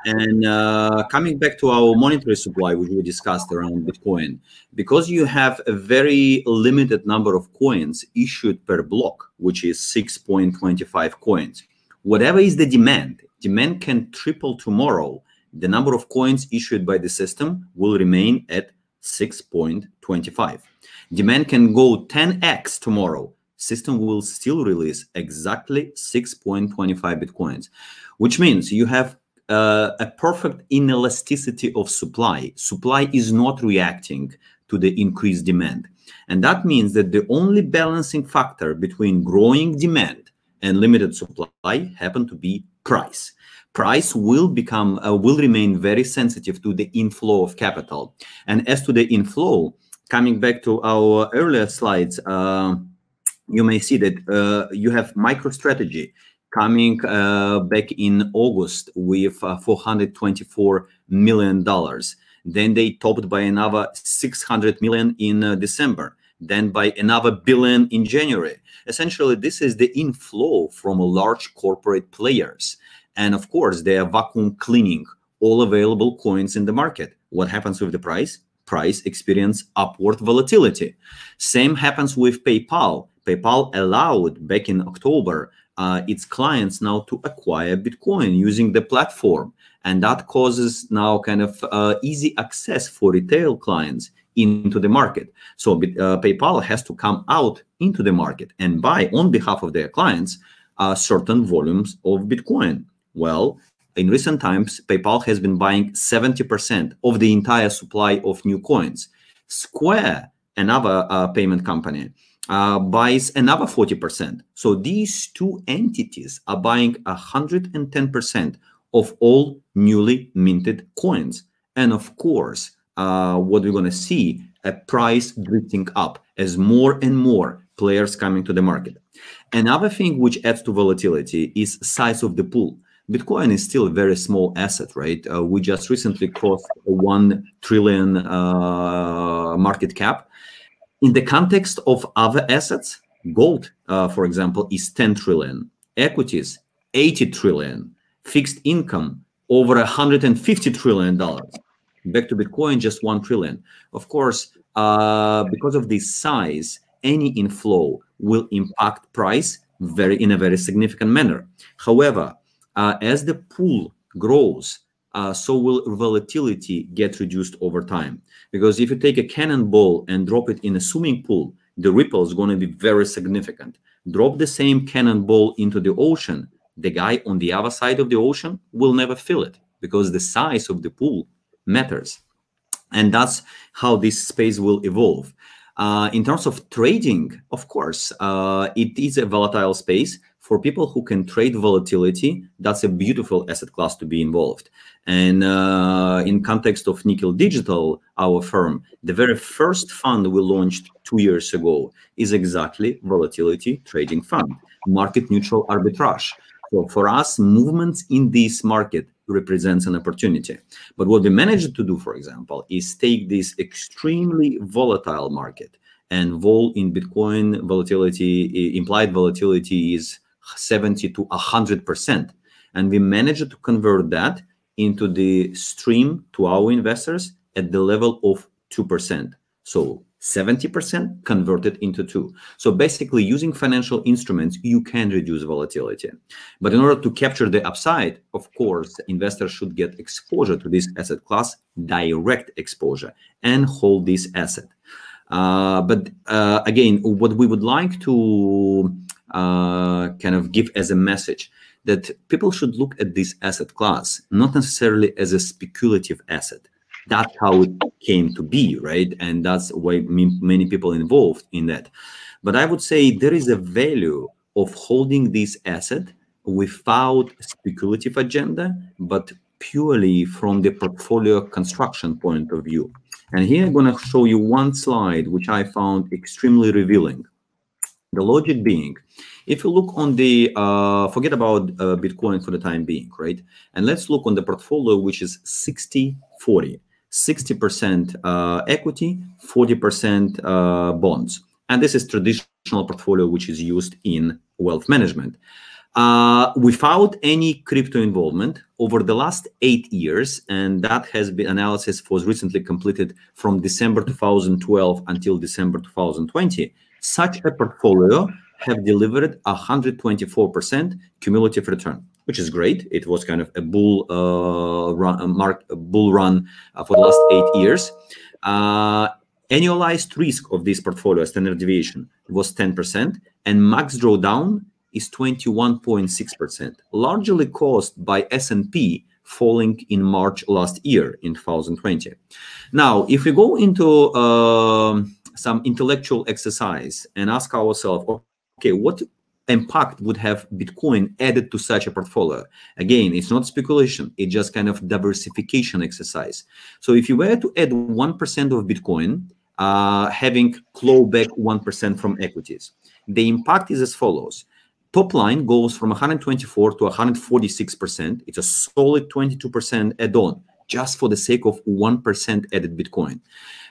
and uh, coming back to our monetary supply, which we discussed around Bitcoin, because you have a very limited number of coins issued per block, which is six point two five coins. Whatever is the demand, demand can triple tomorrow. The number of coins issued by the system will remain at six point two five. Demand can go ten X tomorrow. System will still release exactly six point two five Bitcoins, which means you have uh, a perfect inelasticity of supply. Supply is not reacting to the increased demand. And that means that the only balancing factor between growing demand and limited supply happen to be price. Price will become uh, will remain very sensitive to the inflow of capital. And as to the inflow, coming back to our earlier slides, uh, you may see that uh, you have MicroStrategy coming uh, back in August with uh, four hundred twenty-four million dollars. Then they topped by another six hundred million dollars in uh, December, then by another billion in January. Essentially, this is the inflow from large corporate players. And of course, they are vacuum cleaning all available coins in the market. What happens with the price? Price experience upward volatility. Same happens with PayPal. PayPal allowed back in October uh, its clients now to acquire Bitcoin using the platform. And that causes now kind of uh, easy access for retail clients into the market. So uh, PayPal has to come out into the market and buy on behalf of their clients uh, certain volumes of Bitcoin. Well, in recent times, PayPal has been buying seventy percent of the entire supply of new coins. Square, another uh, payment company, uh, buys another forty percent. So these two entities are buying one hundred ten percent of all newly minted coins. And of course, uh, what we're going to see, a price drifting up as more and more players coming to the market. Another thing which adds to volatility is size of the pool. Bitcoin is still a very small asset, right? Uh, we just recently crossed a one trillion uh, market cap. In the context of other assets, gold, uh, for example, is ten trillion, equities, eighty trillion, fixed income, over one hundred fifty trillion dollars. Back to Bitcoin, just one trillion. Of course, uh, because of this size, any inflow will impact price very in a very significant manner. However, Uh, as the pool grows, uh, so will volatility get reduced over time. Because if you take a cannonball and drop it in a swimming pool, the ripple is going to be very significant. Drop the same cannonball into the ocean, the guy on the other side of the ocean will never feel it because the size of the pool matters. And that's how this space will evolve. Uh, in terms of trading, of course, uh, it is a volatile space. For people who can trade volatility, that's a beautiful asset class to be involved. And uh, in context of Nickel Digital, our firm, the very first fund we launched two years ago is exactly volatility trading fund, market neutral arbitrage. So for us, movements in this market represents an opportunity. But what we managed to do, for example, is take this extremely volatile market, and vol in Bitcoin volatility, implied volatility is seventy to one hundred percent. And we managed to convert that into the stream to our investors at the level of two percent. So seventy percent converted into two. So basically using financial instruments, you can reduce volatility. But in order to capture the upside, of course, investors should get exposure to this asset class, direct exposure, and hold this asset. Uh, but uh, again, what we would like to uh, kind of give as a message that people should look at this asset class, not necessarily as a speculative asset. That's how it came to be, right? And that's why many people involved in that. But I would say there is a value of holding this asset without speculative agenda, but purely from the portfolio construction point of view. And here I'm going to show you one slide, which I found extremely revealing. The logic being, if you look on the, uh, forget about uh, Bitcoin for the time being, right? And let's look on the portfolio, which is sixty forty, sixty percent uh, equity, forty percent uh, bonds. And this is traditional portfolio, which is used in wealth management. Uh, without any crypto involvement over the last eight years, and that has been analysis was recently completed from December two thousand twelve until December two thousand twenty, such a portfolio have delivered one hundred twenty-four percent cumulative return, which is great. It was kind of a bull uh, run, a mark, a bull run uh, for the last eight years. Uh, annualized risk of this portfolio, standard deviation, was ten percent, and max drawdown is twenty-one point six percent, largely caused by S and P falling in March last year in two thousand twenty. Now, if we go into uh, some intellectual exercise and ask ourselves, okay, what impact would have Bitcoin added to such a portfolio? Again, it's not speculation, it's just kind of diversification exercise. So if you were to add one percent of Bitcoin, uh, having claw back one percent from equities, the impact is as follows. Top line goes from one hundred twenty-four to one hundred forty-six percent. It's a solid twenty-two percent add-on just for the sake of one percent added Bitcoin.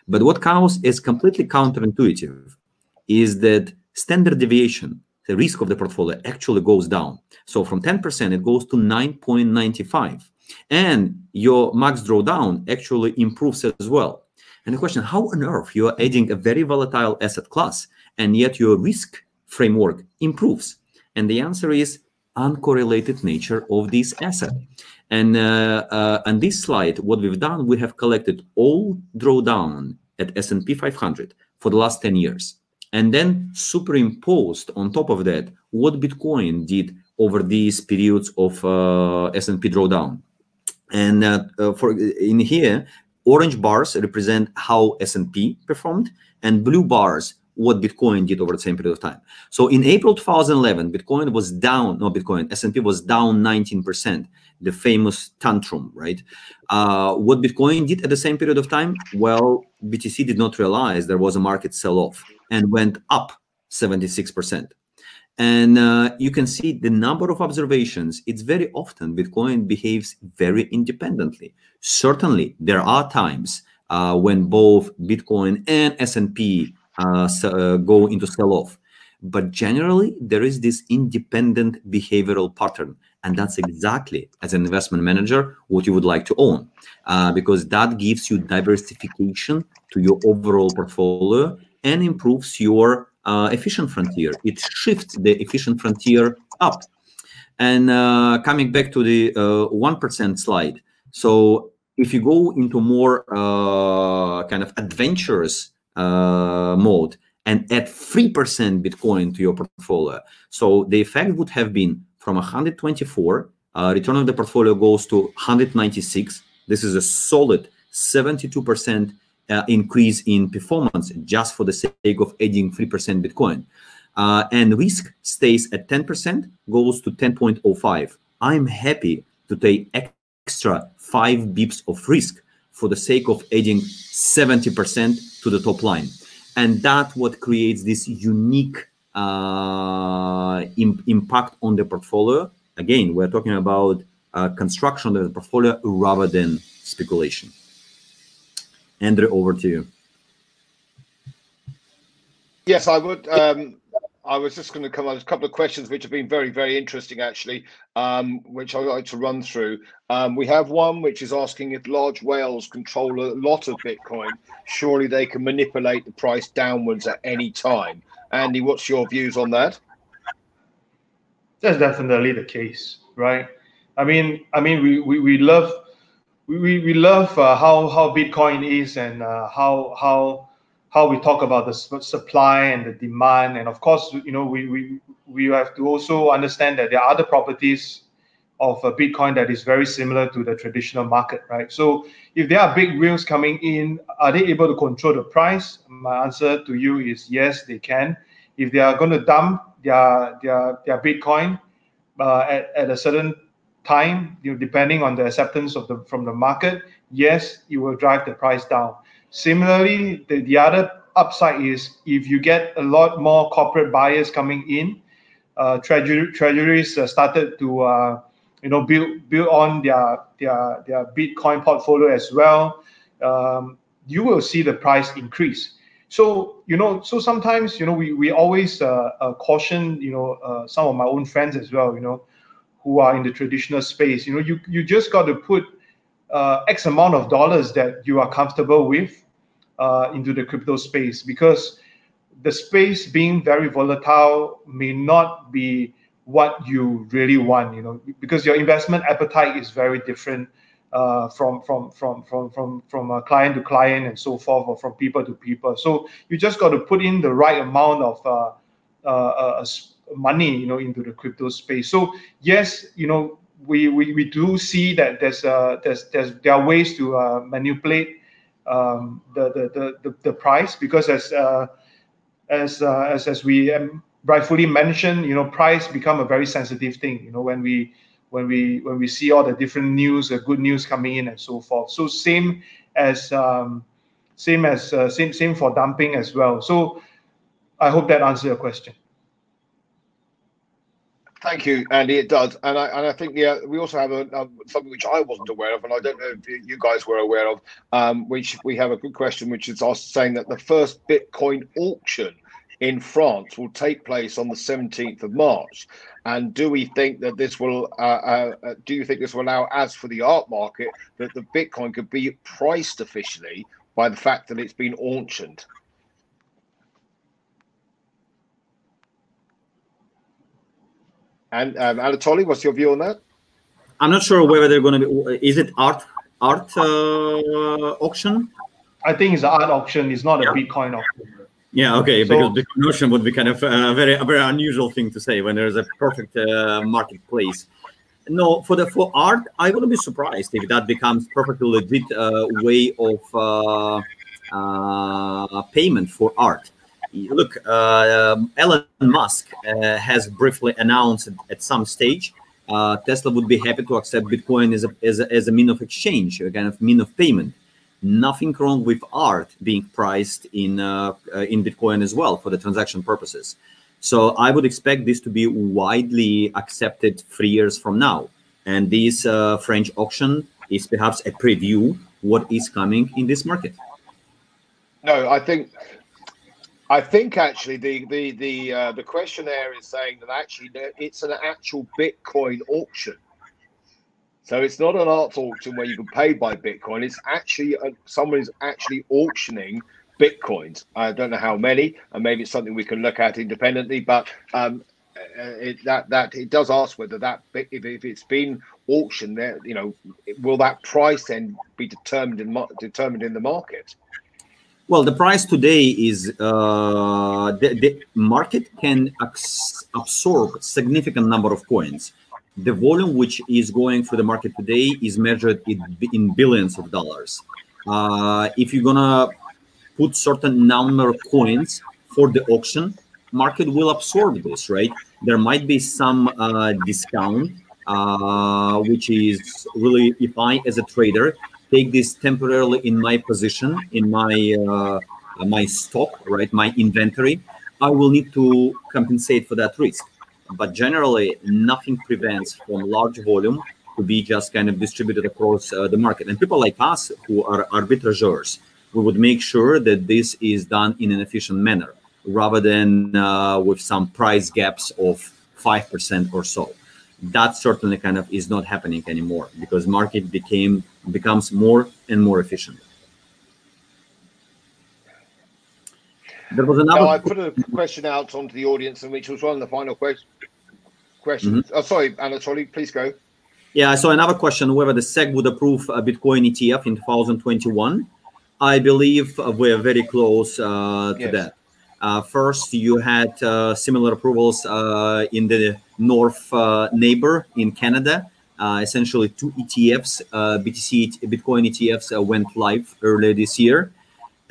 But what counts is completely counterintuitive is that standard deviation, the risk of the portfolio, actually goes down. So from ten percent, it goes to nine point nine five. And your max drawdown actually improves as well. And the question, how on earth you are adding a very volatile asset class, and yet your risk framework improves? And the answer is uncorrelated nature of this asset. And uh, uh, on this slide, what we've done, we have collected all drawdown at S and P five hundred for the last ten years. And then superimposed on top of that what Bitcoin did over these periods of uh, S and P drawdown. And uh, uh, for in here, orange bars represent how S and P performed, and blue bars what Bitcoin did over the same period of time. So in April two thousand eleven, Bitcoin was down, no Bitcoin, S and P was down nineteen percent, the famous tantrum, right? Uh, what Bitcoin did at the same period of time? Well, B T C did not realize there was a market sell-off and went up seventy-six percent. And uh, you can see the number of observations. It's very often Bitcoin behaves very independently. Certainly, there are times uh, when both Bitcoin and S and P Uh, so, uh, go into sell-off. But generally, there is this independent behavioral pattern. And that's exactly, as an investment manager, what you would like to own, uh, because that gives you diversification to your overall portfolio and improves your uh, efficient frontier. It shifts the efficient frontier up. And uh, coming back to the uh, one percent slide. So if you go into more uh, kind of adventurous Uh, mode and add three percent Bitcoin to your portfolio. So the effect would have been from one hundred twenty-four, uh, return of the portfolio goes to one hundred ninety-six. This is a solid seventy-two percent uh, increase in performance just for the sake of adding three percent Bitcoin. Uh, and risk stays at ten percent, goes to ten point oh five. I'm happy to take extra five bips of risk for the sake of adding seventy percent to the top line. And that's what creates this unique uh, im impact on the portfolio. Again, we're talking about uh, construction of the portfolio rather than speculation. Andrew, over to you. Yes, I would. Um... I was just going to come on a couple of questions which have been very, very interesting, actually, um, which I'd like to run through. Um, we have one which is asking if large whales control a lot of Bitcoin, surely they can manipulate the price downwards at any time. Andy, what's your views on that? That's definitely the case, right? I mean, I mean, we we, we love we we love uh, how how Bitcoin is and uh, how how. how we talk about the supply and the demand. And of course, you know, we we, we have to also understand that there are other properties of uh, Bitcoin that is very similar to the traditional market, right? So if there are big whales coming in, are they able to control the price? My answer to you is yes, they can. If they are going to dump their, their, their Bitcoin uh, at, at a certain time, you know, depending on the acceptance of the from the market, yes, it will drive the price down. Similarly, the, the other upside is if you get a lot more corporate buyers coming in, uh, treasury, treasuries uh, started to uh, you know build build on their their their Bitcoin portfolio as well. Um, you will see the price increase. So you know, so sometimes you know we we always uh, uh, caution you know uh, some of my own friends as well you know who are in the traditional space. You know, you you just got to put uh, X amount of dollars that you are comfortable with Uh, into the crypto space, because the space being very volatile may not be what you really want, you know, because your investment appetite is very different uh, from from from from from from uh, client to client and so forth, or from people to people. So you just got to put in the right amount of uh, uh, uh, money, you know, into the crypto space. So yes, you know, we we, we do see that there's uh there's, there's there are ways to uh, manipulate Um, the, the the the price, because as uh, as, uh, as as we um, rightfully mentioned, you know, price become a very sensitive thing, you know, when we when we when we see all the different news, the good news coming in and so forth. So same as um, same as uh, same same for dumping as well. So I hope that answers your question. Thank you, Andy. It does, and I and I think yeah, we also have a, a, something which I wasn't aware of, and I don't know if you guys were aware of. Um, which we have a good question, which is asked saying that the first Bitcoin auction in France will take place on the seventeenth of March, and do we think that this will? Uh, uh, do you think this will allow, as for the art market, that the Bitcoin could be priced officially by the fact that it's been auctioned? And um, Anatoly, what's your view on that? I'm not sure whether they're going to be. Is it art art uh, auction? I think it's an art auction. It's not yeah. a Bitcoin auction. Yeah, okay. So, because Bitcoin auction would be kind of a very a very unusual thing to say when there is a perfect uh, marketplace. No, for the for art, I wouldn't be surprised if that becomes perfectly legit uh, way of uh, uh, payment for art. Look, uh, Elon Musk uh, has briefly announced at some stage uh, Tesla would be happy to accept Bitcoin as a, as a, as a mean of exchange, a kind of mean of payment. Nothing wrong with art being priced in uh, uh, in Bitcoin as well for the transaction purposes. So I would expect this to be widely accepted three years from now. And this uh, French auction is perhaps a preview what is coming in this market. No, I think... I think actually the the the uh, the questionnaire is saying that actually it's an actual Bitcoin auction, so it's not an art auction where you can pay by Bitcoin. It's actually a, somebody's actually auctioning Bitcoins. I don't know how many, and maybe it's something we can look at independently. But um, it, that that it does ask whether that if if it's been auctioned, there you know, will that price then be determined in determined in the market? Well, the price today is uh, the, the market can absorb significant number of coins. The volume which is going through the market today is measured in, in billions of dollars. Uh, if you're gonna put certain number of coins for the auction, market will absorb this, right? There might be some uh, discount, uh, which is really, if I as a trader, take this temporarily in my position, in my uh, my stock, right, my inventory, I will need to compensate for that risk. But generally, nothing prevents from large volume to be just kind of distributed across uh, the market. And people like us who are arbitrageurs, we would make sure that this is done in an efficient manner rather than uh, with some price gaps of five percent or so. That certainly kind of is not happening anymore because market became becomes more and more efficient. There was another. Now, I put a question out onto the audience, and which was one of the final question. Questions. Mm-hmm. Oh, sorry, Anatoly, please go. Yeah, I saw another question: whether the S E C would approve a Bitcoin E T F in two thousand twenty-one. I believe we're very close uh, to yes. that. Uh, first, you had uh, similar approvals uh, in the north uh, neighbor in Canada. Uh, essentially, two E T Fs, uh, B T C, Bitcoin E T Fs, uh, went live earlier this year,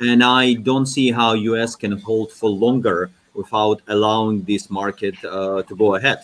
and I don't see how U S can hold for longer without allowing this market uh, to go ahead.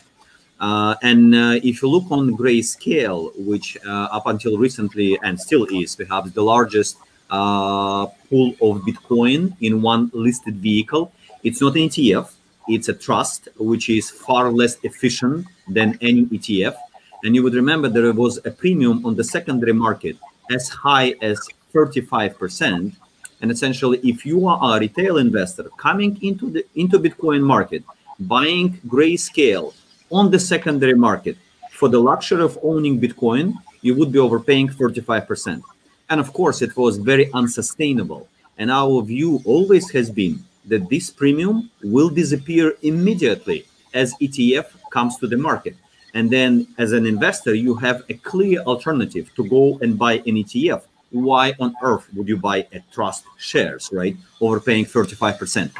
Uh, and uh, if you look on Grayscale, which uh, up until recently and still is perhaps the largest uh, pool of Bitcoin in one listed vehicle, it's not an E T F. It's a trust, which is far less efficient than any E T F. And you would remember there was a premium on the secondary market as high as thirty-five percent. And essentially, if you are a retail investor coming into the into Bitcoin market, buying Grayscale on the secondary market for the luxury of owning Bitcoin, you would be overpaying thirty-five percent. And of course, it was very unsustainable. And our view always has been that this premium will disappear immediately as E T F comes to the market. And then as an investor, you have a clear alternative to go and buy an E T F. Why on earth would you buy a trust shares, right, overpaying thirty-five percent?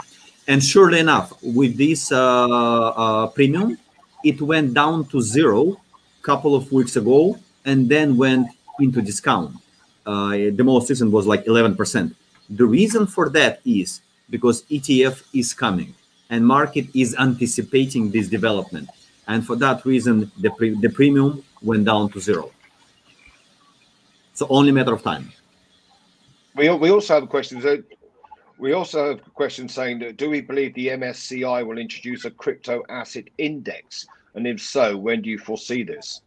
And surely enough, with this uh, uh, premium, it went down to zero a couple of weeks ago and then went into discount. Uh, the most recent was like eleven percent. The reason for that is because E T F is coming, and market is anticipating this development. And for that reason, the, pre the premium went down to zero. So only a matter of time. We, we also have questions. We also have a question saying that, do we believe the M S C I will introduce a crypto asset index? And if so, when do you foresee this?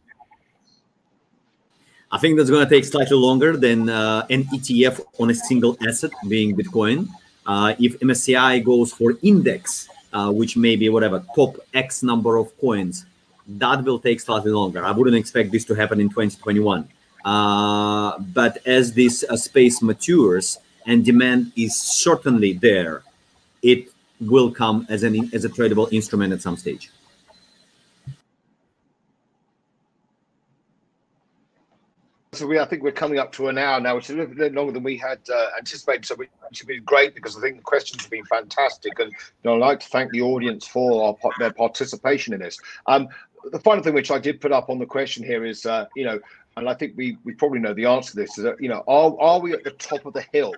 I think that's going to take slightly longer than uh, an E T F on a single asset, being Bitcoin. Uh, if M S C I goes for index, uh, which may be whatever, top X number of coins, that will take slightly longer. I wouldn't expect this to happen in twenty twenty-one. Uh, but as this uh, space matures and demand is certainly there, it will come as, an, as a tradable instrument at some stage. So we, I think we're coming up to an hour now, which is a little bit longer than we had uh, anticipated. So it should be great, because I think the questions have been fantastic, and you know, I'd like to thank the audience for our, their participation in this. Um, the final thing which I did put up on the question here is, uh, you know, and I think we we probably know the answer to this is that, you know, are are we at the top of the hill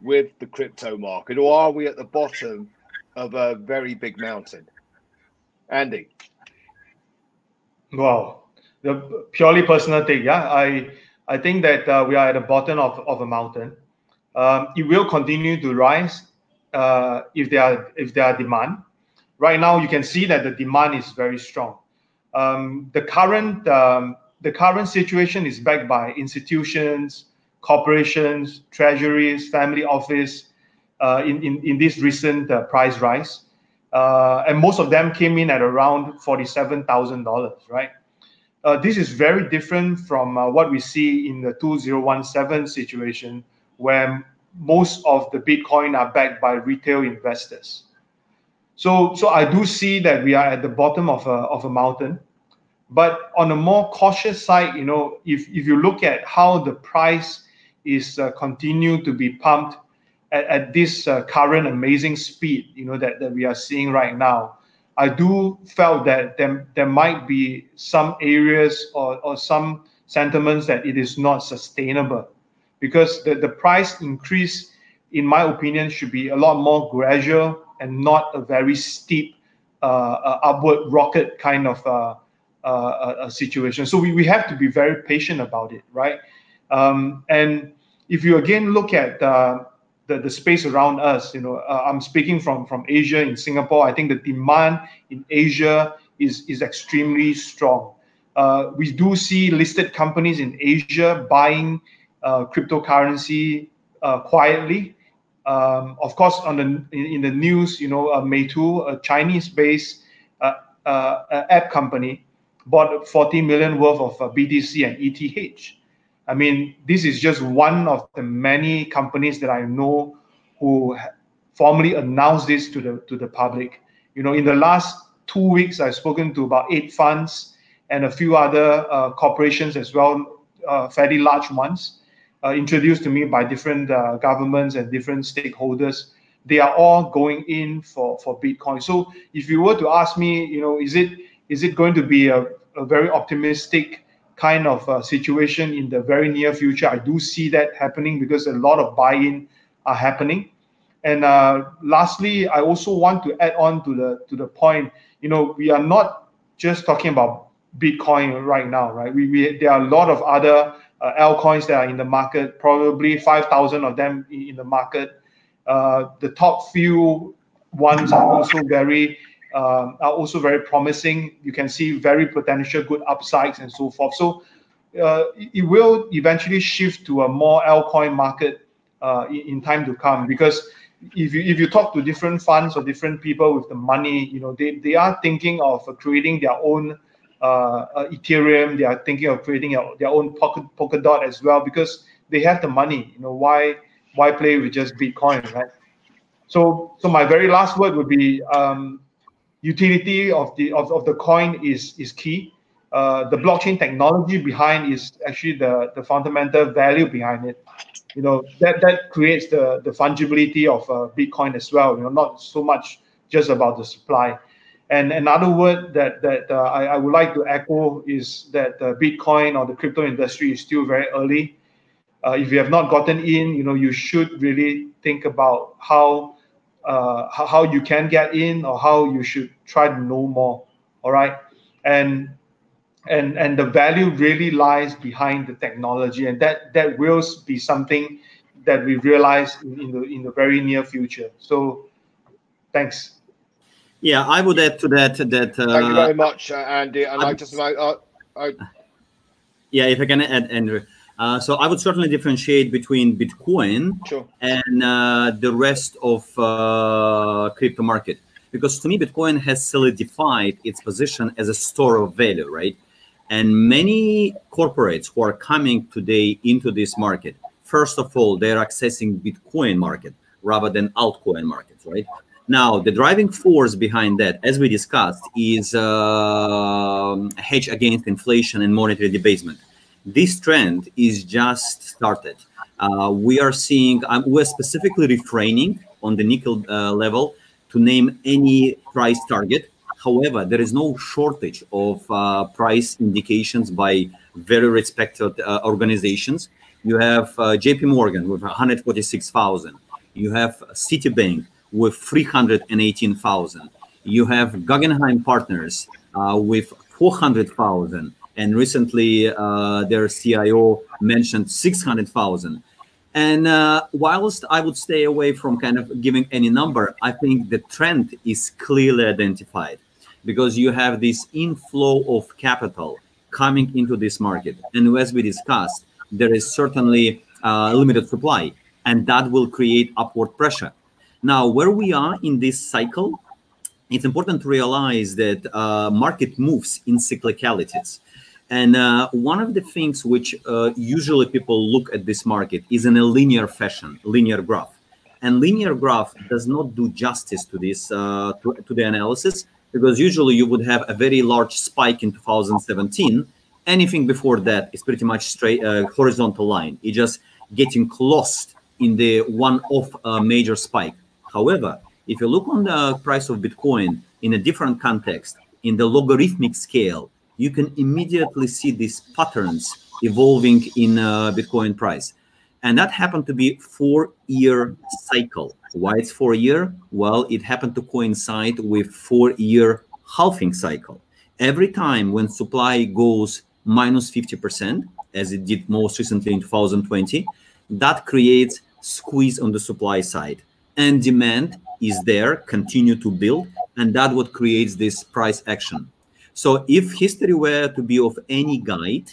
with the crypto market, or are we at the bottom of a very big mountain? Andy. Wow, the purely personal take. Yeah, I. I think that uh, we are at the bottom of, of a mountain. Um, it will continue to rise uh, if there are if there are demand. Right now, you can see that the demand is very strong. Um, the current um, the current situation is backed by institutions, corporations, treasuries, family office. Uh, in, in in this recent uh, price rise, uh, and most of them came in at around forty-seven thousand dollars, right? Uh, this is very different from uh, what we see in the two thousand seventeen situation, where most of the Bitcoin are backed by retail investors. So, so I do see that we are at the bottom of a, of a mountain. But on a more cautious side, you know, if, if you look at how the price is uh, continued to be pumped at, at this uh, current amazing speed, you know, that, that we are seeing right now, I do felt that there, there might be some areas or, or some sentiments that it is not sustainable, because the, the price increase, in my opinion, should be a lot more gradual and not a very steep uh, uh, upward rocket kind of uh, uh, a situation. So we, we have to be very patient about it, right? Um, and if you again look at uh, The, the space around us, you know, uh, I'm speaking from, from Asia, in Singapore. I think the demand in Asia is, is extremely strong. Uh, we do see listed companies in Asia buying uh, cryptocurrency uh, quietly. Um, of course, on the, in, in the news, you know, uh, Meitu, a Chinese-based uh, uh, uh, app company, bought forty million worth of uh, B T C and E T H. I mean, this is just one of the many companies that I know who formally announced this to the to the public. You know, in the last two weeks, I've spoken to about eight funds and a few other uh, corporations as well, uh, fairly large ones, uh, introduced to me by different uh, governments and different stakeholders. They are all going in for, for Bitcoin. So if you were to ask me, you know, is it is it going to be a, a very optimistic kind of uh, situation in the very near future? I do see that happening, because a lot of buy-in are happening. And uh, lastly, I also want to add on to the to the point, you know, we are not just talking about Bitcoin right now, right? We, we there are a lot of other uh, altcoins that are in the market, probably five thousand of them in the market. Uh, the top few ones are also very Um, are also very promising. You can see very potential good upsides and so forth. So uh, it will eventually shift to a more altcoin market uh, in time to come, because if you if you talk to different funds or different people with the money, you know, they, they are thinking of creating their own uh, uh, Ethereum. They are thinking of creating a, their own pocket Polkadot as well, because they have the money. You know, why why play with just Bitcoin, right? So so my very last word would be, Um, utility of the of, of the coin is is key. Uh, the blockchain technology behind is actually the, the fundamental value behind it. You know, that that creates the, the fungibility of uh, Bitcoin as well. You know, not so much just about the supply. And another word that that uh, I, I would like to echo is that uh, Bitcoin or the crypto industry is still very early. Uh, if you have not gotten in, you know, you should really think about how uh, how you can get in or how you should try to know more. All right, and and and the value really lies behind the technology, and that that will be something that we realize in, in the in the very near future. So, thanks. Yeah, I would add to that that. Uh, Thank you very much, uh, Andy. I'd like to say, uh, I... yeah, if I can add, Andrew. Uh, so I would certainly differentiate between Bitcoin sure. and uh, the rest of uh, crypto market, because to me, Bitcoin has solidified its position as a store of value, right? And many corporates who are coming today into this market, first of all, they're accessing Bitcoin market rather than altcoin markets, right? Now, the driving force behind that, as we discussed, is uh, hedge against inflation and monetary debasement. This trend is just started. Uh, we are seeing, um, we're specifically refraining on the nickel uh, level to name any price target. However, there is no shortage of uh, price indications by very respected uh, organizations. You have uh, J P Morgan with one hundred forty-six thousand. You have Citibank with three hundred eighteen thousand. You have Guggenheim Partners uh, with four hundred thousand. And recently, uh, their C I O mentioned six hundred thousand. And uh, whilst I would stay away from kind of giving any number, I think the trend is clearly identified because you have this inflow of capital coming into this market. And as we discussed, there is certainly uh, limited supply, and that will create upward pressure. Now, where we are in this cycle, it's important to realize that uh, market moves in cyclicalities. And uh, one of the things which uh, usually people look at this market is in a linear fashion, linear graph. And linear graph does not do justice to this, uh, to, to the analysis, because usually you would have a very large spike in two thousand seventeen. Anything before that is pretty much straight uh, horizontal line. It's just getting lost in the one-off uh, major spike. However, if you look on the price of Bitcoin in a different context, in the logarithmic scale, you can immediately see these patterns evolving in uh, Bitcoin price. And that happened to be four-year cycle. Why it's four-year? Well, it happened to coincide with four-year halving cycle. Every time when supply goes minus fifty percent, as it did most recently in two thousand twenty, that creates squeeze on the supply side. And demand is there, continue to build, and that what creates this price action. So if history were to be of any guide,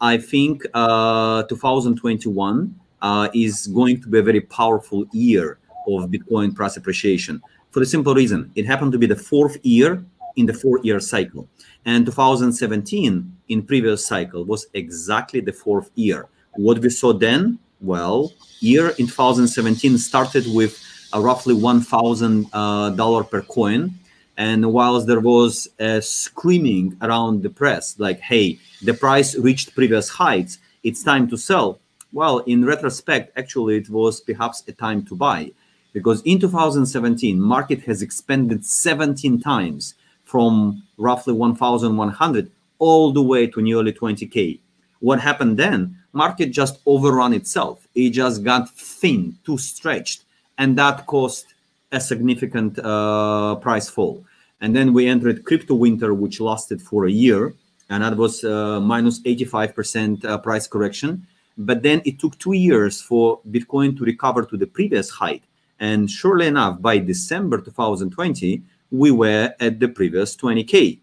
I think uh, two thousand twenty-one uh, is going to be a very powerful year of Bitcoin price appreciation for the simple reason. It happened to be the fourth year in the four-year cycle. And two thousand seventeen in previous cycle was exactly the fourth year. What we saw then, well, year in two thousand seventeen started with a roughly one thousand dollars per coin. And whilst there was uh, screaming around the press, like, hey, the price reached previous heights, it's time to sell. Well, in retrospect, actually, it was perhaps a time to buy. Because in two thousand seventeen, market has expanded seventeen times from roughly one thousand one hundred all the way to nearly twenty K. What happened then? Market just overran itself. It just got thin, too stretched, and that caused a significant uh, price fall. And then we entered crypto winter, which lasted for a year, and that was uh, minus eighty-five percent uh, price correction. But then it took two years for Bitcoin to recover to the previous height. And surely enough, by December two thousand twenty, we were at the previous twenty K.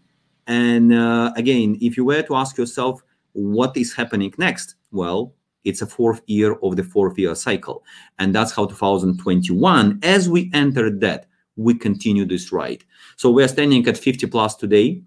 And uh, again, if you were to ask yourself, what is happening next? Well, it's a fourth year of the fourth year cycle. And that's how two thousand twenty-one, as we entered that, we continue this ride. So we're standing at fifty plus today.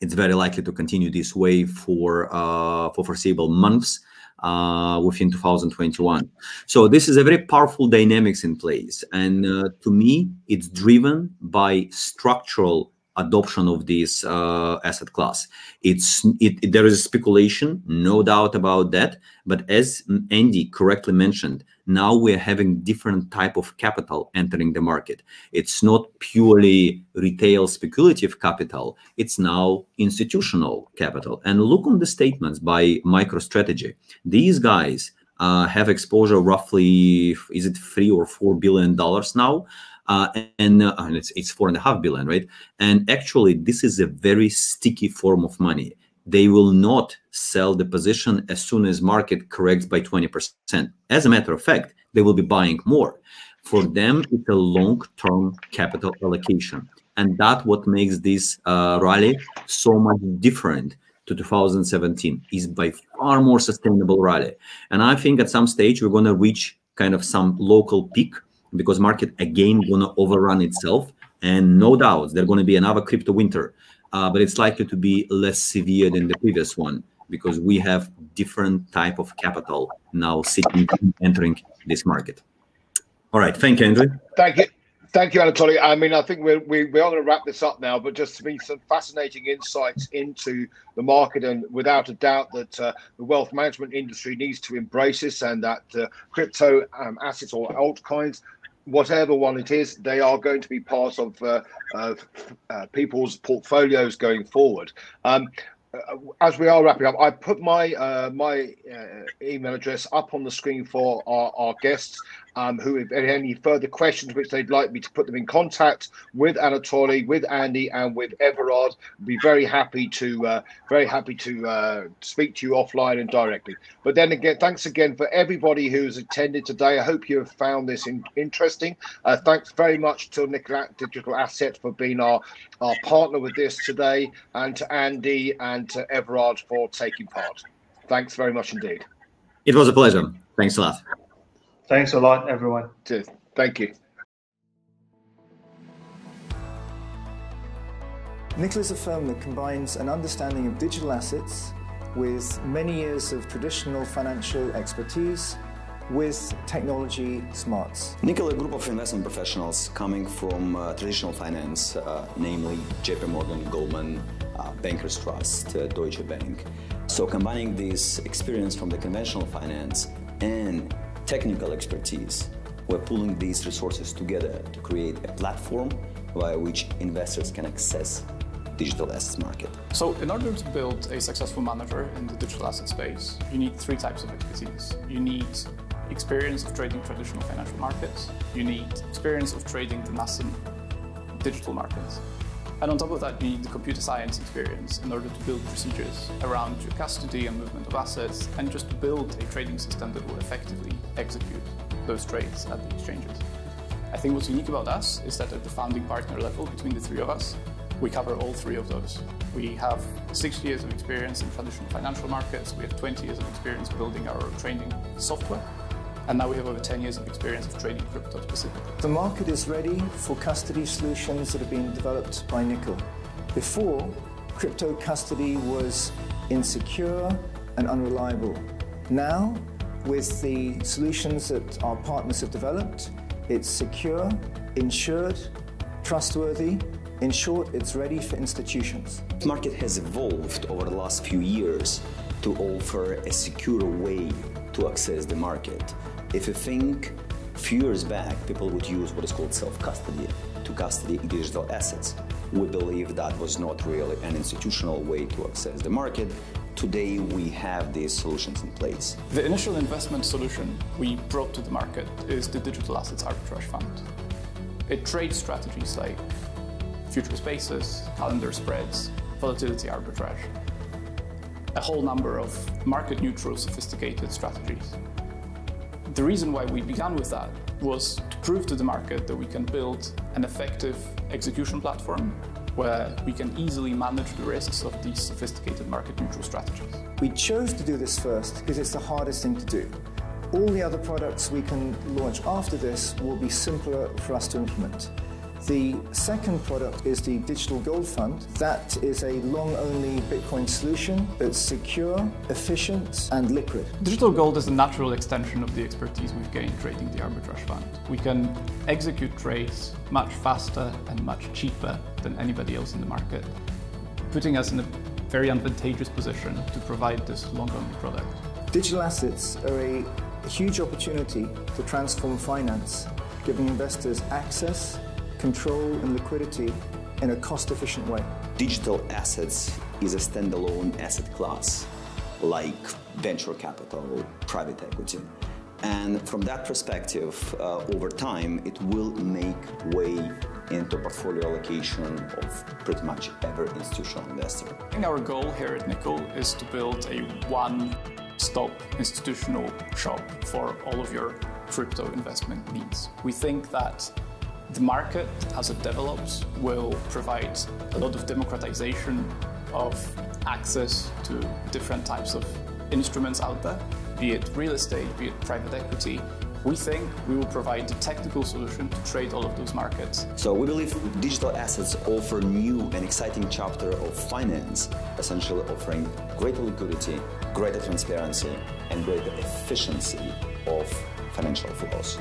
It's very likely to continue this way for, uh, for foreseeable months uh, within two thousand twenty-one. So this is a very powerful dynamics in place. And uh, to me, it's driven by structural adoption of this uh, asset class. It's it, it, there is speculation, no doubt about that. But as Andy correctly mentioned, now we're having different type of capital entering the market. It's not purely retail speculative capital. It's now institutional capital. And look on the statements by MicroStrategy. These guys uh, have exposure roughly, is it three or four billion dollars now? uh, and, uh, and it's, it's four and a half billion, right? And actually, this is a very sticky form of money. They will not sell the position as soon as market corrects by twenty percent. As a matter of fact, they will be buying more. For them, it's a long-term capital allocation. And that's what makes this uh, rally so much different to two thousand seventeen. It's by far more sustainable rally. And I think at some stage, we're going to reach kind of some local peak because market again going to overrun itself. And no doubt, there's going to be another crypto winter. Uh, but it's likely to be less severe than the previous one because we have different type of capital now sitting entering this market. All right, thank you, Andrew. Thank you, thank you, Anatoly. I mean, I think we're, we we are going to wrap this up now, but just to be some fascinating insights into the market, and without a doubt that uh, the wealth management industry needs to embrace this, and that uh, crypto um, assets or altcoins, whatever one it is, they are going to be part of uh, uh, uh, people's portfolios going forward. Um, uh, as we are wrapping up, I put my uh, my uh, email address up on the screen for our, our guests um, who have any further questions which they'd like me to put them in contact with Anatoly, with Andy, and with Everard. I'd be very happy to uh, very happy to uh, speak to you offline and directly. But then again, thanks again for everybody who's attended today. I hope you have found this in interesting. Uh, thanks very much to Nickel Digital Asset for being our our partner with this today, and to Andy and to Everard for taking part. Thanks very much indeed. It was a pleasure. Thanks a lot. Thanks a lot, everyone. Cheers. Thank you. Nickel is a firm that combines an understanding of digital assets with many years of traditional financial expertise with technology smarts. Nickel, a group of investment professionals coming from uh, traditional finance, uh, namely J P Morgan, Goldman, uh, Bankers Trust, uh, Deutsche Bank. So combining this experience from the conventional finance and technical expertise, we're pulling these resources together to create a platform via which investors can access digital assets market. So in order to build a successful manager in the digital asset space, you need three types of expertise. You need experience of trading traditional financial markets, you need experience of trading the nascent digital markets, and on top of that you need the computer science experience in order to build procedures around your custody and movement of assets, and just to build a trading system that will effectively execute those trades at the exchanges. I think what's unique about us is that at the founding partner level between the three of us, we cover all three of those. We have six years of experience in traditional financial markets, we have twenty years of experience building our trading software, and now we have over ten years of experience of trading crypto specifically. The market is ready for custody solutions that have been developed by Nickel. Before, crypto custody was insecure and unreliable. Now, with the solutions that our partners have developed, it's secure, insured, trustworthy. In short, it's ready for institutions. The market has evolved over the last few years to offer a secure way to access the market. If you think a few years back, people would use what is called self-custody to custody digital assets. We believe that was not really an institutional way to access the market. Today, we have these solutions in place. The initial investment solution we brought to the market is the Digital Assets Arbitrage Fund. It trades strategies like futures basis, calendar spreads, volatility arbitrage, a whole number of market-neutral, sophisticated strategies. The reason why we began with that was to prove to the market that we can build an effective execution platform where we can easily manage the risks of these sophisticated market-neutral strategies. We chose to do this first because it's the hardest thing to do. All the other products we can launch after this will be simpler for us to implement. The second product is the Digital Gold Fund. That is a long-only Bitcoin solution that's secure, efficient, and liquid. Digital Gold is a natural extension of the expertise we've gained trading the arbitrage fund. We can execute trades much faster and much cheaper than anybody else in the market, putting us in a very advantageous position to provide this long-only product. Digital assets are a huge opportunity to transform finance, giving investors access, control and liquidity in a cost-efficient way. Digital assets is a standalone asset class, like venture capital, private equity. And from that perspective, uh, over time, it will make way into portfolio allocation of pretty much every institutional investor. I think our goal here at Nickel is to build a one-stop institutional shop for all of your crypto investment needs. We think that the market, as it develops, will provide a lot of democratization of access to different types of instruments out there, be it real estate, be it private equity. We think we will provide the technical solution to trade all of those markets. So we believe digital assets offer new and exciting chapter of finance, essentially offering greater liquidity, greater transparency, and greater efficiency of financial flows.